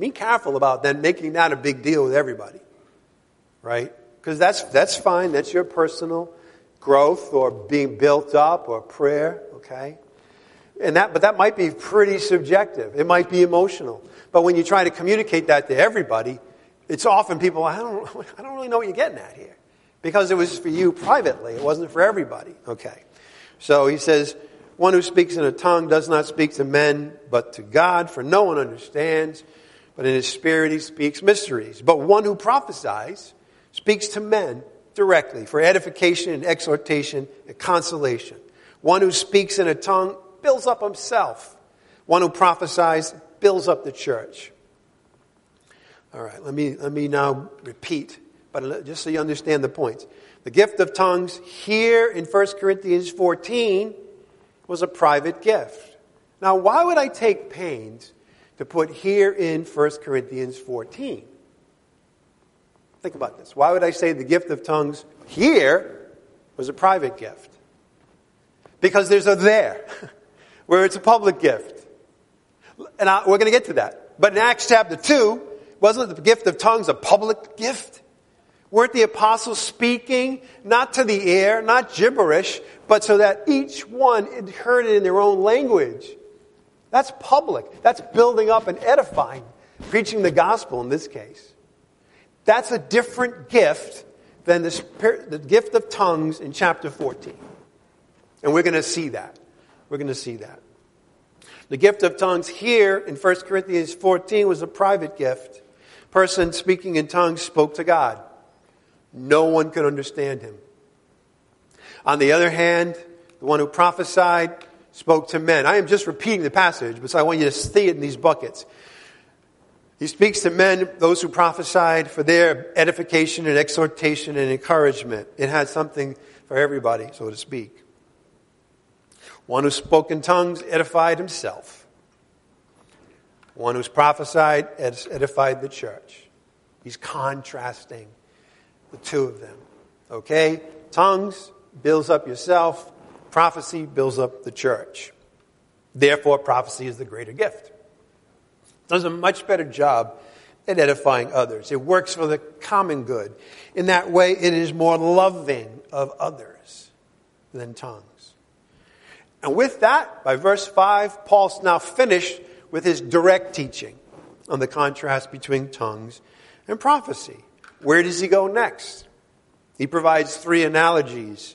Be careful about then making that a big deal with everybody, right? Because that's that's fine. That's your personal growth or being built up or prayer, okay? And that, but that might be pretty subjective. It might be emotional. But when you try to communicate that to everybody, it's often people, I don't, I don't really know what you're getting at here, because it was for you privately. It wasn't for everybody, okay? So he says, one who speaks in a tongue does not speak to men, but to God, for no one understands. But in his spirit he speaks mysteries. But one who prophesies speaks to men directly for edification and exhortation and consolation. One who speaks in a tongue builds up himself. One who prophesies builds up the church. All right, let me, let me now repeat, but just so you understand the points. The gift of tongues here in First Corinthians fourteen was a private gift. Now, why would I take pains to put here in First Corinthians fourteen. Think about this. Why would I say the gift of tongues here was a private gift? Because there's a there, where it's a public gift. And I, we're going to get to that. But in Acts chapter two, wasn't the gift of tongues a public gift? Weren't the apostles speaking, not to the air, not gibberish, but so that each one heard it in their own language? That's public. That's building up and edifying, preaching the gospel in this case. That's a different gift than the, spirit, the gift of tongues in chapter fourteen. And we're going to see that. We're going to see that. The gift of tongues here in First Corinthians fourteen was a private gift. Person speaking in tongues spoke to God. No one could understand him. On the other hand, the one who prophesied spoke to men. I am just repeating the passage, but so I want you to see it in these buckets. He speaks to men, those who prophesied, for their edification and exhortation and encouragement. It had something for everybody, so to speak. One who spoke in tongues edified himself. One who's prophesied edified the church. He's contrasting the two of them. Okay? Tongues builds up yourself. Prophecy builds up the church. Therefore, prophecy is the greater gift. It does a much better job at edifying others. It works for the common good. In that way, it is more loving of others than tongues. And with that, by verse five, Paul's now finished with his direct teaching on the contrast between tongues and prophecy. Where does he go next? He provides three analogies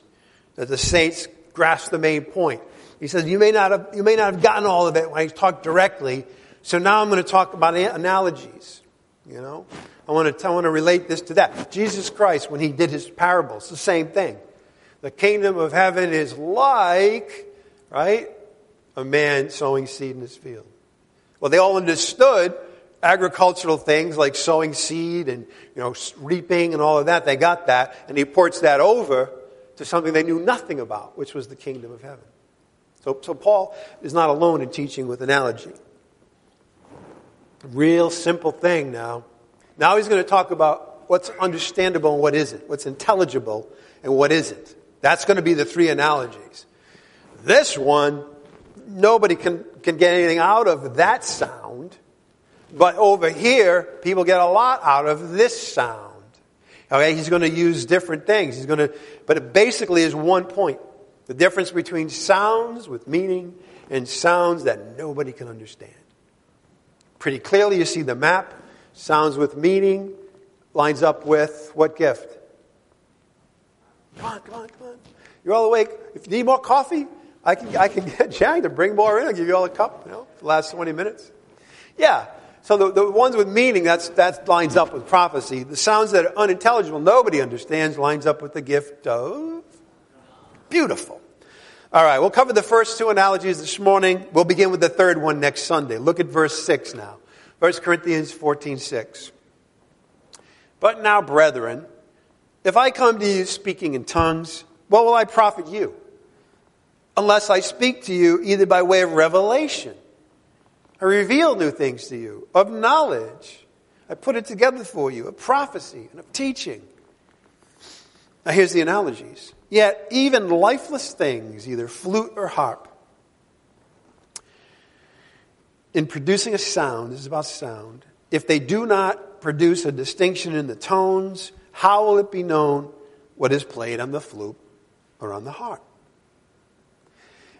that the saints grasp the main point. He says, you may not have, you may not have gotten all of it when I talked directly, so now I'm going to talk about analogies. You know, I want to, I want to relate this to that. Jesus Christ, when he did his parables, the same thing. The kingdom of heaven is like, right, a man sowing seed in his field. Well, they all understood agricultural things like sowing seed and, you know, reaping and all of that. They got that, and he ports that over to something they knew nothing about, which was the kingdom of heaven. So, so Paul is not alone in teaching with analogy. Real simple thing now. Now he's going to talk about what's understandable and what isn't, what's intelligible and what isn't. That's going to be the three analogies. This one, nobody can, can get anything out of that sound, but over here, people get a lot out of this sound. Okay, he's going to use different things. He's going to, but it basically is one point. The difference between sounds with meaning and sounds that nobody can understand. Pretty clearly you see the map. Sounds with meaning, lines up with what gift? Come on, come on, come on. You're all awake. If you need more coffee, I can I can get Jack to bring more in. I'll give you all a cup, you know, for the last twenty minutes. Yeah. So the, the ones with meaning, that's that lines up with prophecy. The sounds that are unintelligible, nobody understands, lines up with the gift of beautiful. All right, we'll cover the first two analogies this morning. We'll begin with the third one next Sunday. Look at verse six now. First Corinthians fourteen six. But now, brethren, if I come to you speaking in tongues, what will I profit you? Unless I speak to you either by way of revelation, I reveal new things to you, of knowledge, I put it together for you, of prophecy and of teaching. Now here's the analogies. Yet even lifeless things, either flute or harp, in producing a sound, this is about sound, if they do not produce a distinction in the tones, how will it be known what is played on the flute or on the harp?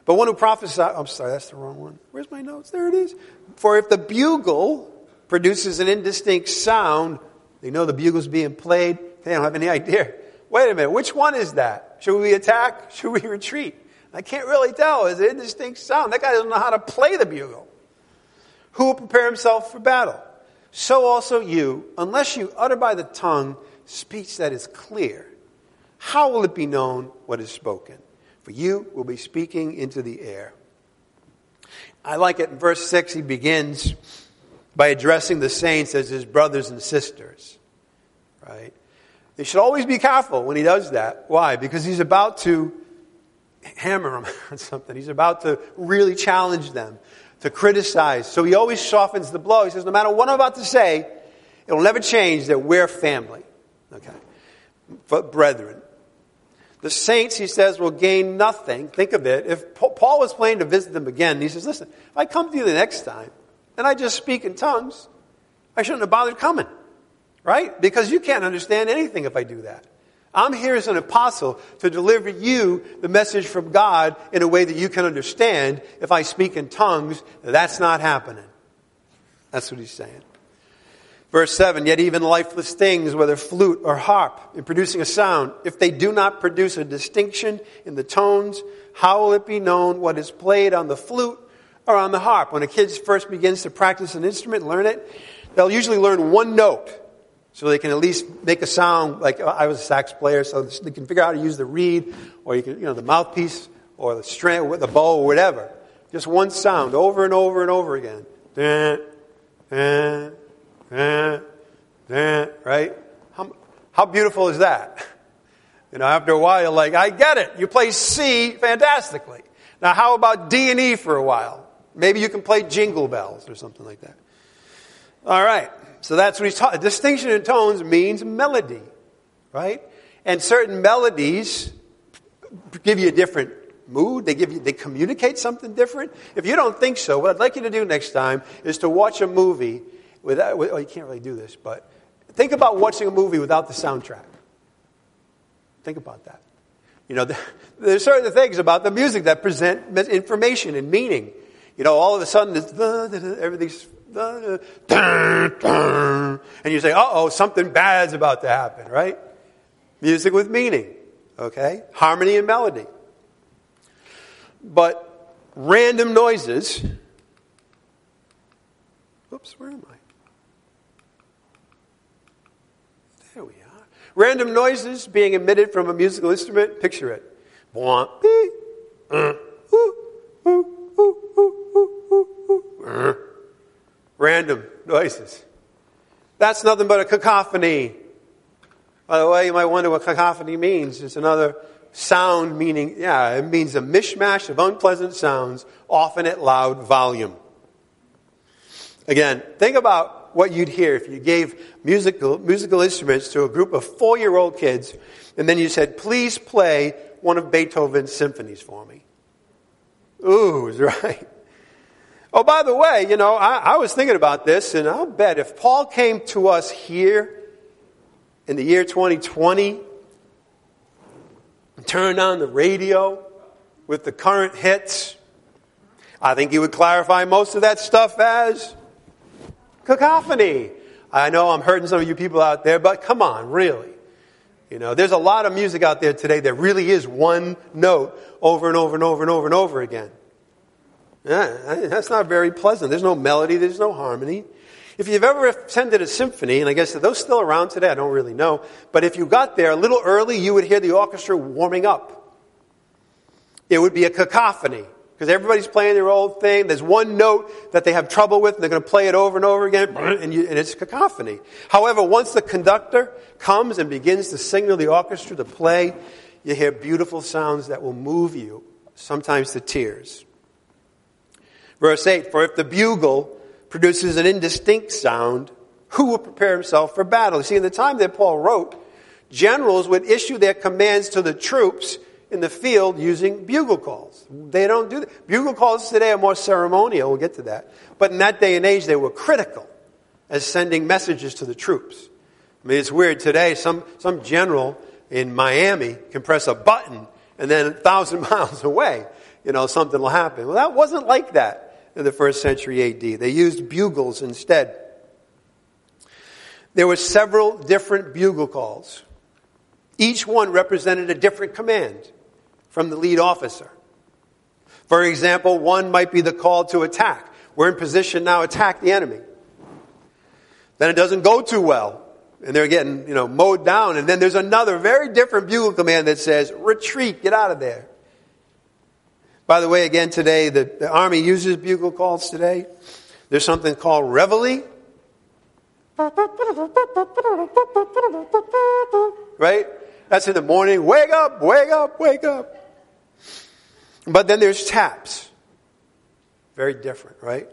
But one who prophesies, I'm sorry, that's the wrong one. Where's my notes? There it is. For if the bugle produces an indistinct sound, they know the bugle's being played. They don't have any idea. Wait a minute, which one is that? Should we attack? Should we retreat? I can't really tell. It's an indistinct sound. That guy doesn't know how to play the bugle. Who will prepare himself for battle? So also you, unless you utter by the tongue speech that is clear, how will it be known what is spoken? For you will be speaking into the air. I like it in verse six. He begins by addressing the saints as his brothers and sisters. Right? They should always be careful when he does that. Why? Because he's about to hammer them on something. He's about to really challenge them, to criticize. So he always softens the blow. He says, no matter what I'm about to say, it will never change that we're family. Okay. But brethren, the saints, he says, will gain nothing. Think of it. If Paul was planning to visit them again, he says, listen, if I come to you the next time and I just speak in tongues, I shouldn't have bothered coming. Right? Because you can't understand anything if I do that. I'm here as an apostle to deliver you the message from God in a way that you can understand. If I speak in tongues, that's not happening. That's what he's saying. Verse seven, yet even lifeless things, whether flute or harp, in producing a sound, if they do not produce a distinction in the tones, how will it be known what is played on the flute or on the harp? When a kid first begins to practice an instrument, learn it, they'll usually learn one note. So they can at least make a sound, like I was a sax player, so they can figure out how to use the reed, or you can, you know, the mouthpiece, or the string, or the bow, or whatever. Just one sound, over and over and over again. Dun, dun, dun, dun, right? How, how beautiful is that? You know, after a while, you're like, I get it. You play C fantastically. Now, how about D and E for a while? Maybe you can play Jingle Bells or something like that. All right. So that's what he's talking. Distinction in tones means melody, right? And certain melodies give you a different mood. They give you, they communicate something different. If you don't think so, what I'd like you to do next time is to watch a movie without. Well, you can't really do this, but think about watching a movie without the soundtrack. Think about that. You know, there's certain things about the music that present information and meaning. You know, all of a sudden, it's, everything's. And you say, uh-oh, something bad's about to happen, right? Music with meaning, okay? Harmony and melody. But random noises. Whoops, where am I? There we are. Random noises being emitted from a musical instrument. Picture it. Random noises. That's nothing but a cacophony. By the way, you might wonder what cacophony means. It's another sound meaning, yeah, it means a mishmash of unpleasant sounds, often at loud volume. Again, think about what you'd hear if you gave musical musical instruments to a group of four-year-old kids, and then you said, please play one of Beethoven's symphonies for me. Ooh, is right. Oh, by the way, you know, I, I was thinking about this, and I'll bet if Paul came to us here in the year twenty twenty and turned on the radio with the current hits, I think he would clarify most of that stuff as cacophony. I know I'm hurting some of you people out there, but come on, really. You know, there's a lot of music out there today that really is one note over and over and over and over and over again. Yeah, that's not very pleasant. There's no melody. There's no harmony. If you've ever attended a symphony, and I guess are those still around today? I don't really know. But if you got there a little early, you would hear the orchestra warming up. It would be a cacophony because everybody's playing their old thing. There's one note that they have trouble with, and they're going to play it over and over again, and, you, and it's cacophony. However, once the conductor comes and begins to signal the orchestra to play, you hear beautiful sounds that will move you, sometimes to tears. Verse eight, for if the bugle produces an indistinct sound, who will prepare himself for battle? You see, in the time that Paul wrote, generals would issue their commands to the troops in the field using bugle calls. They don't do that. Bugle calls today are more ceremonial. We'll get to that. But in that day and age, they were critical as sending messages to the troops. I mean, it's weird today. Some, some general in Miami can press a button and then a thousand miles away, you know, something will happen. Well, that wasn't like that in the first century A D. They used bugles instead. There were several different bugle calls. Each one represented a different command from the lead officer. For example, one might be the call to attack. We're in position now, attack the enemy. Then it doesn't go too well, and they're getting, you know, mowed down. And then there's another very different bugle command that says, retreat, get out of there. By the way, again, today, the, the Army uses bugle calls today. There's something called reveille. Right? That's in the morning. Wake up, wake up, wake up. But then there's taps. Very different, right?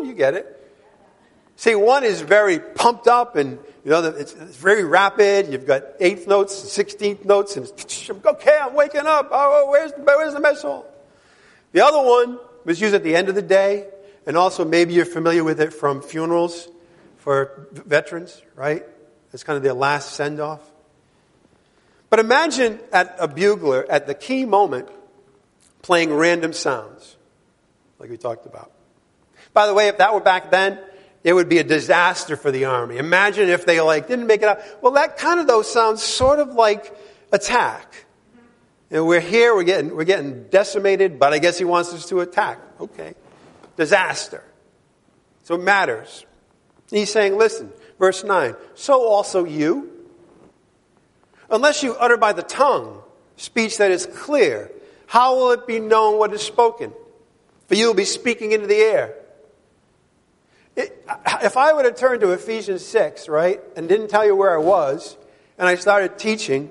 You get it? See, one is very pumped up and, you know, it's, it's very rapid. You've got eighth notes, sixteenth notes, and it's, okay, I'm waking up. Oh, where's, where's the mess hall? The other one was used at the end of the day, and also maybe you're familiar with it from funerals for veterans, right? It's kind of their last send-off. But imagine at a bugler at the key moment playing random sounds, like we talked about. By the way, if that were back then, it would be a disaster for the Army. Imagine if they like didn't make it out. Well, that kind of though sounds sort of like attack. And we're here, we're getting we're getting decimated, but I guess he wants us to attack. Okay. Disaster. So it matters. And he's saying, listen, verse nine, so also you, unless you utter by the tongue speech that is clear, how will it be known what is spoken? For you will be speaking into the air. It, if I would have turned to Ephesians six, right, and didn't tell you where I was, and I started teaching,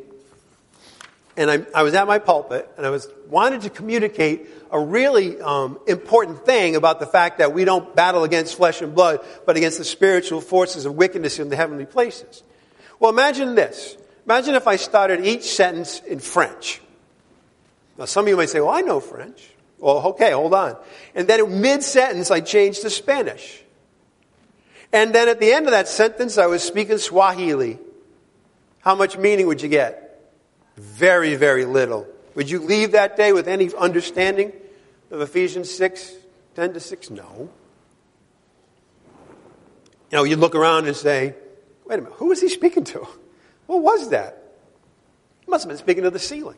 and I, I was at my pulpit, and I was wanted to communicate a really um, important thing about the fact that we don't battle against flesh and blood, but against the spiritual forces of wickedness in the heavenly places. Well, imagine this. Imagine if I started each sentence in French. Now, some of you might say, well, I know French. Well, okay, hold on. And then mid-sentence, I changed to Spanish. And then at the end of that sentence, I was speaking Swahili. How much meaning would you get? Very, very little. Would you leave that day with any understanding of Ephesians six, ten to six? No. You know, you'd look around and say, wait a minute, who was he speaking to? What was that? He must have been speaking to the ceiling.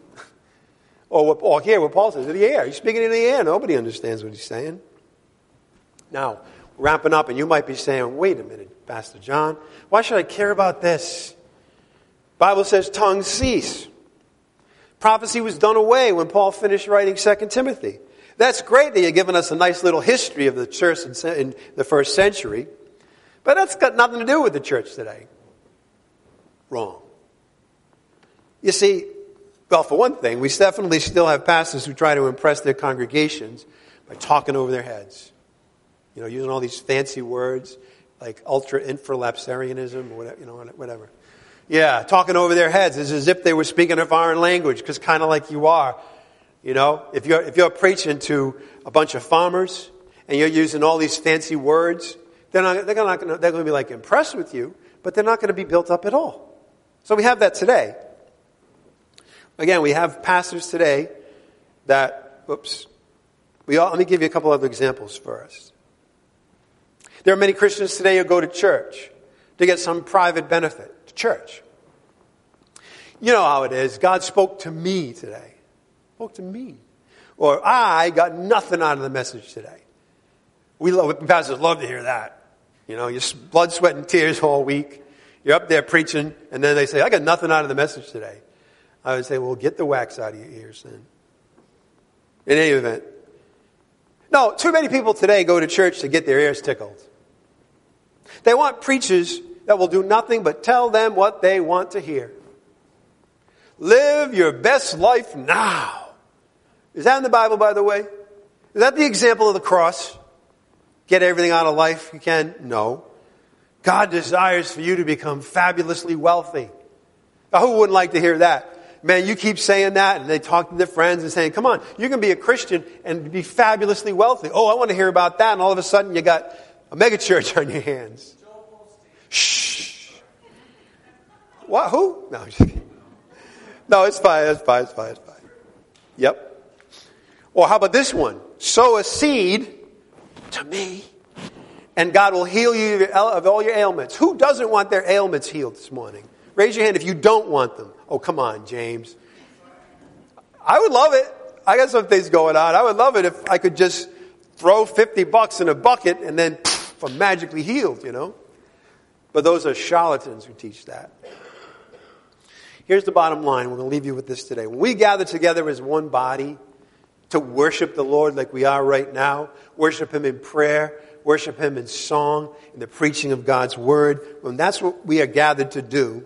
or, what, or here, what Paul says, to the air. He's speaking in the air. Nobody understands what he's saying. Now, wrapping up, and you might be saying, wait a minute, Pastor John, why should I care about this? Bible says tongues cease. Prophecy was done away when Paul finished writing Second Timothy. That's great that you're giving us a nice little history of the church in the first century, but that's got nothing to do with the church today. Wrong. You see, well, for one thing, we definitely still have pastors who try to impress their congregations by talking over their heads. You know, using all these fancy words like ultra-infralapsarianism or whatever, you know, whatever. Yeah, talking over their heads. It's as if they were speaking a foreign language, because kind of like you are. You know, if you're, if you're preaching to a bunch of farmers and you're using all these fancy words, they're not, they're not gonna, they're going to be like impressed with you, but they're not going to be built up at all. So we have that today. Again, we have pastors today that, oops, we all, let me give you a couple other examples for us. There are many Christians today who go to church to get some private benefit, to church. You know how it is. God spoke to me today. Spoke to me. Or I got nothing out of the message today. We love, pastors love to hear that. You know, you're blood, sweat, and tears all week. You're up there preaching, and then they say, I got nothing out of the message today. I would say, well, get the wax out of your ears then. In any event. No, too many people today go to church to get their ears tickled. They want preachers that will do nothing but tell them what they want to hear. Live your best life now. Is that in the Bible, by the way? Is that the example of the cross? Get everything out of life you can? No. God desires for you to become fabulously wealthy. Now, who wouldn't like to hear that? Man, you keep saying that, and they talk to their friends and saying, come on, you can be a Christian and be fabulously wealthy. Oh, I want to hear about that. And all of a sudden, you got a mega church on your hands. Shh. What? Who? No, I'm just kidding. No, it's fine, it's fine, it's fine, it's fine. Yep. Or how about this one? Sow a seed to me, and God will heal you of all your ailments. Who doesn't want their ailments healed this morning? Raise your hand if you don't want them. Oh, come on, James. I would love it. I got some things going on. I would love it if I could just throw fifty bucks in a bucket and then poof, I'm magically healed, you know. But those are charlatans who teach that. Here's the bottom line. We're going to leave you with this today. When we gather together as one body to worship the Lord like we are right now, worship Him in prayer, worship Him in song, in the preaching of God's Word, when that's what we are gathered to do,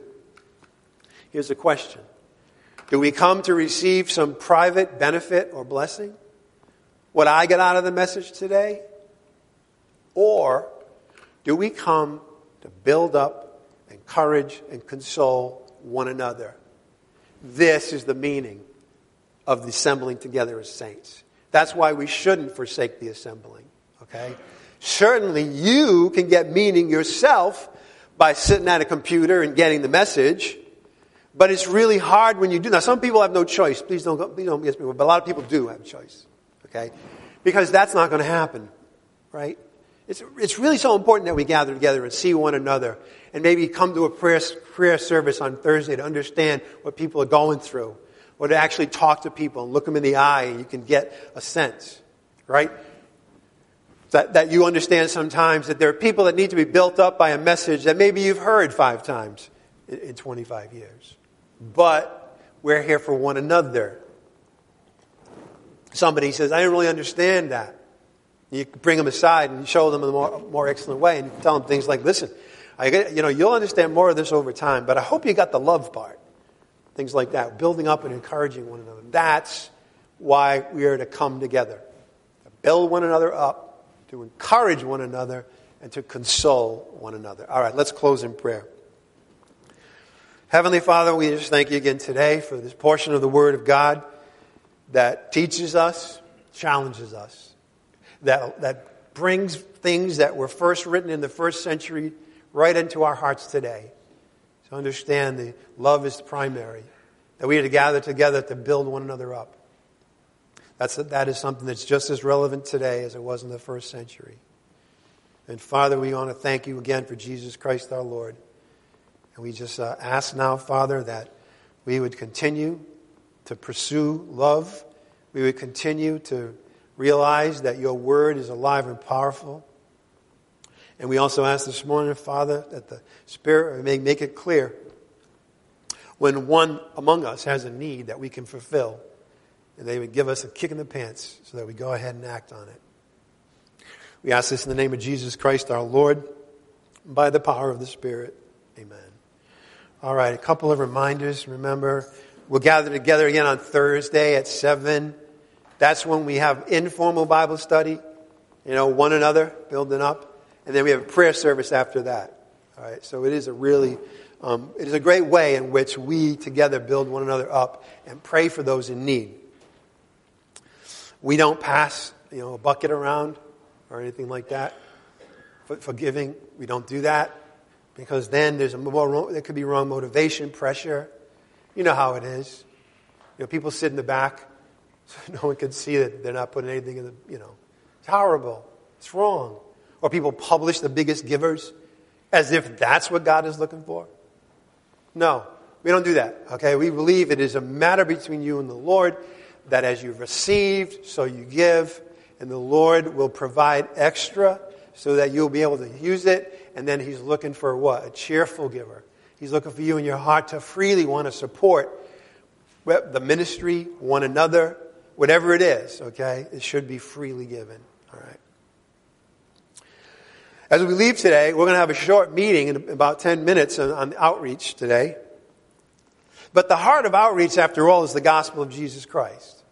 here's the question. Do we come to receive some private benefit or blessing? What I get out of the message today? Or do we come to build up, encourage, and console one another? This is the meaning of the assembling together as saints. That's why we shouldn't forsake the assembling, okay? Certainly you can get meaning yourself by sitting at a computer and getting the message, but it's really hard when you do. Now, some people have no choice. Please don't go, please don't miss me, but a lot of people do have a choice, okay? Because that's not going to happen, right? It's, it's really so important that we gather together and see one another and maybe come to a prayer, prayer service on Thursday to understand what people are going through, or to actually talk to people and look them in the eye and you can get a sense, right? That, that you understand sometimes that there are people that need to be built up by a message that maybe you've heard five times in, in twenty-five years. But we're here for one another. Somebody says, I didn't really understand that. You bring them aside and show them in a more, more excellent way and tell them things like, listen, I get, you know, you'll understand more of this over time, but I hope you got the love part. Things like that, building up and encouraging one another. That's why we are to come together, to build one another up, to encourage one another, and to console one another. All right, let's close in prayer. Heavenly Father, we just thank you again today for this portion of the Word of God that teaches us, challenges us, That, that brings things that were first written in the first century right into our hearts today. So understand that love is primary, that we are to gather together to build one another up. That's, that is something that's just as relevant today as it was in the first century. And Father, we want to thank you again for Jesus Christ our Lord. And we just uh, ask now, Father, that we would continue to pursue love. We would continue to realize that your word is alive and powerful. And we also ask this morning, Father, that the Spirit may make it clear when one among us has a need that we can fulfill, and they would give us a kick in the pants so that we go ahead and act on it. We ask this in the name of Jesus Christ, our Lord, by the power of the Spirit. Amen. All right, a couple of reminders. Remember, we'll gather together again on Thursday at seven. That's when we have informal Bible study, you know, one another, building up. And then we have a prayer service after that. All right, so it is a really, um, it is a great way in which we together build one another up and pray for those in need. We don't pass, you know, a bucket around or anything like that for, for giving. We don't do that because then there's a more, there could be wrong motivation, pressure. You know how it is. You know, people sit in the back. so no one can see that they're not putting anything in the, you know. It's horrible. It's wrong. Or people publish the biggest givers as if that's what God is looking for. No, we don't do that, okay? We believe it is a matter between you and the Lord that as you've received, so you give, and the Lord will provide extra so that you'll be able to use it, and then he's looking for what? A cheerful giver. He's looking for you in your heart to freely want to support the ministry, one another, whatever it is, okay? It should be freely given, all right? As we leave today, we're going to have a short meeting in about ten minutes on, on outreach today. But the heart of outreach, after all, is the gospel of Jesus Christ.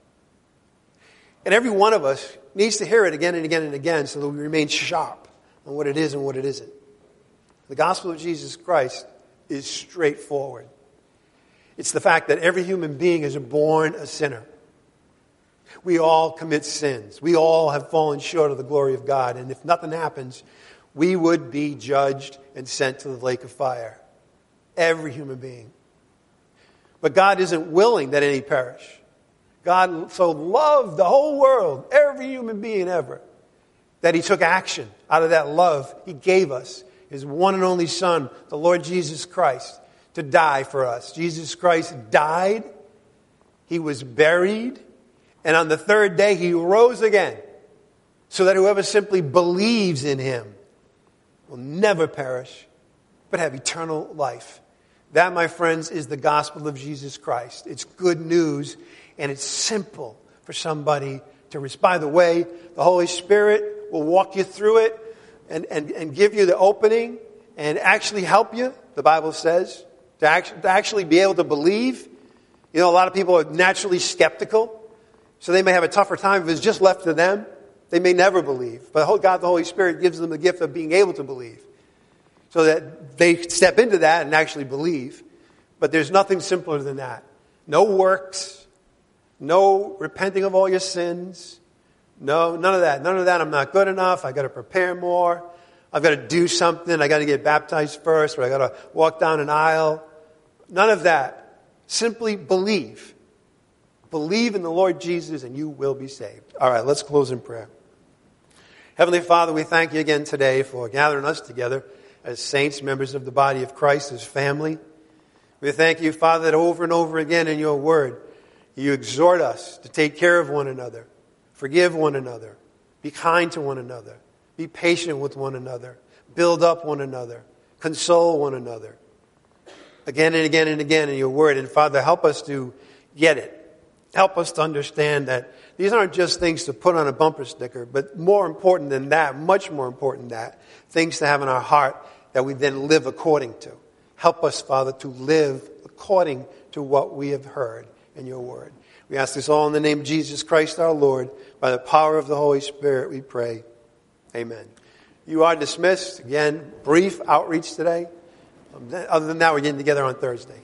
And every one of us needs to hear it again and again and again so that we remain sharp on what it is and what it isn't. The gospel of Jesus Christ is straightforward. It's the fact that every human being is born a sinner. We all commit sins. We all have fallen short of the glory of God. And if nothing happens, we would be judged and sent to the lake of fire. Every human being. But God isn't willing that any perish. God so loved the whole world, every human being ever, that he took action out of that love. He gave us his one and only Son, the Lord Jesus Christ, to die for us. Jesus Christ died. He was buried. And on the third day, he rose again so that whoever simply believes in him will never perish, but have eternal life. That, my friends, is the gospel of Jesus Christ. It's good news, and it's simple for somebody to respond. By the way, the Holy Spirit will walk you through it and, and, and give you the opening and actually help you, the Bible says, to, act, to actually be able to believe. You know, a lot of people are naturally skeptical, so they may have a tougher time if it's just left to them. They may never believe, but God the Holy Spirit gives them the gift of being able to believe so that they step into that and actually believe. But there's nothing simpler than that. No works, no repenting of all your sins, no, none of that. None of that. I'm not good enough. I've got to prepare more. I've got to do something. I've got to get baptized first, or I've got to walk down an aisle. None of that. Simply believe. Believe in the Lord Jesus and you will be saved. All right, let's close in prayer. Heavenly Father, we thank you again today for gathering us together as saints, members of the body of Christ, as family. We thank you, Father, that over and over again in your word, you exhort us to take care of one another, forgive one another, be kind to one another, be patient with one another, build up one another, console one another. Again and again and again in your word. And Father, help us to get it. Help us to understand that these aren't just things to put on a bumper sticker, but more important than that, much more important than that, things to have in our heart that we then live according to. Help us, Father, to live according to what we have heard in your word. We ask this all in the name of Jesus Christ our Lord. By the power of the Holy Spirit we pray. Amen. You are dismissed. Again, brief outreach today. Other than that, we're getting together on Thursday.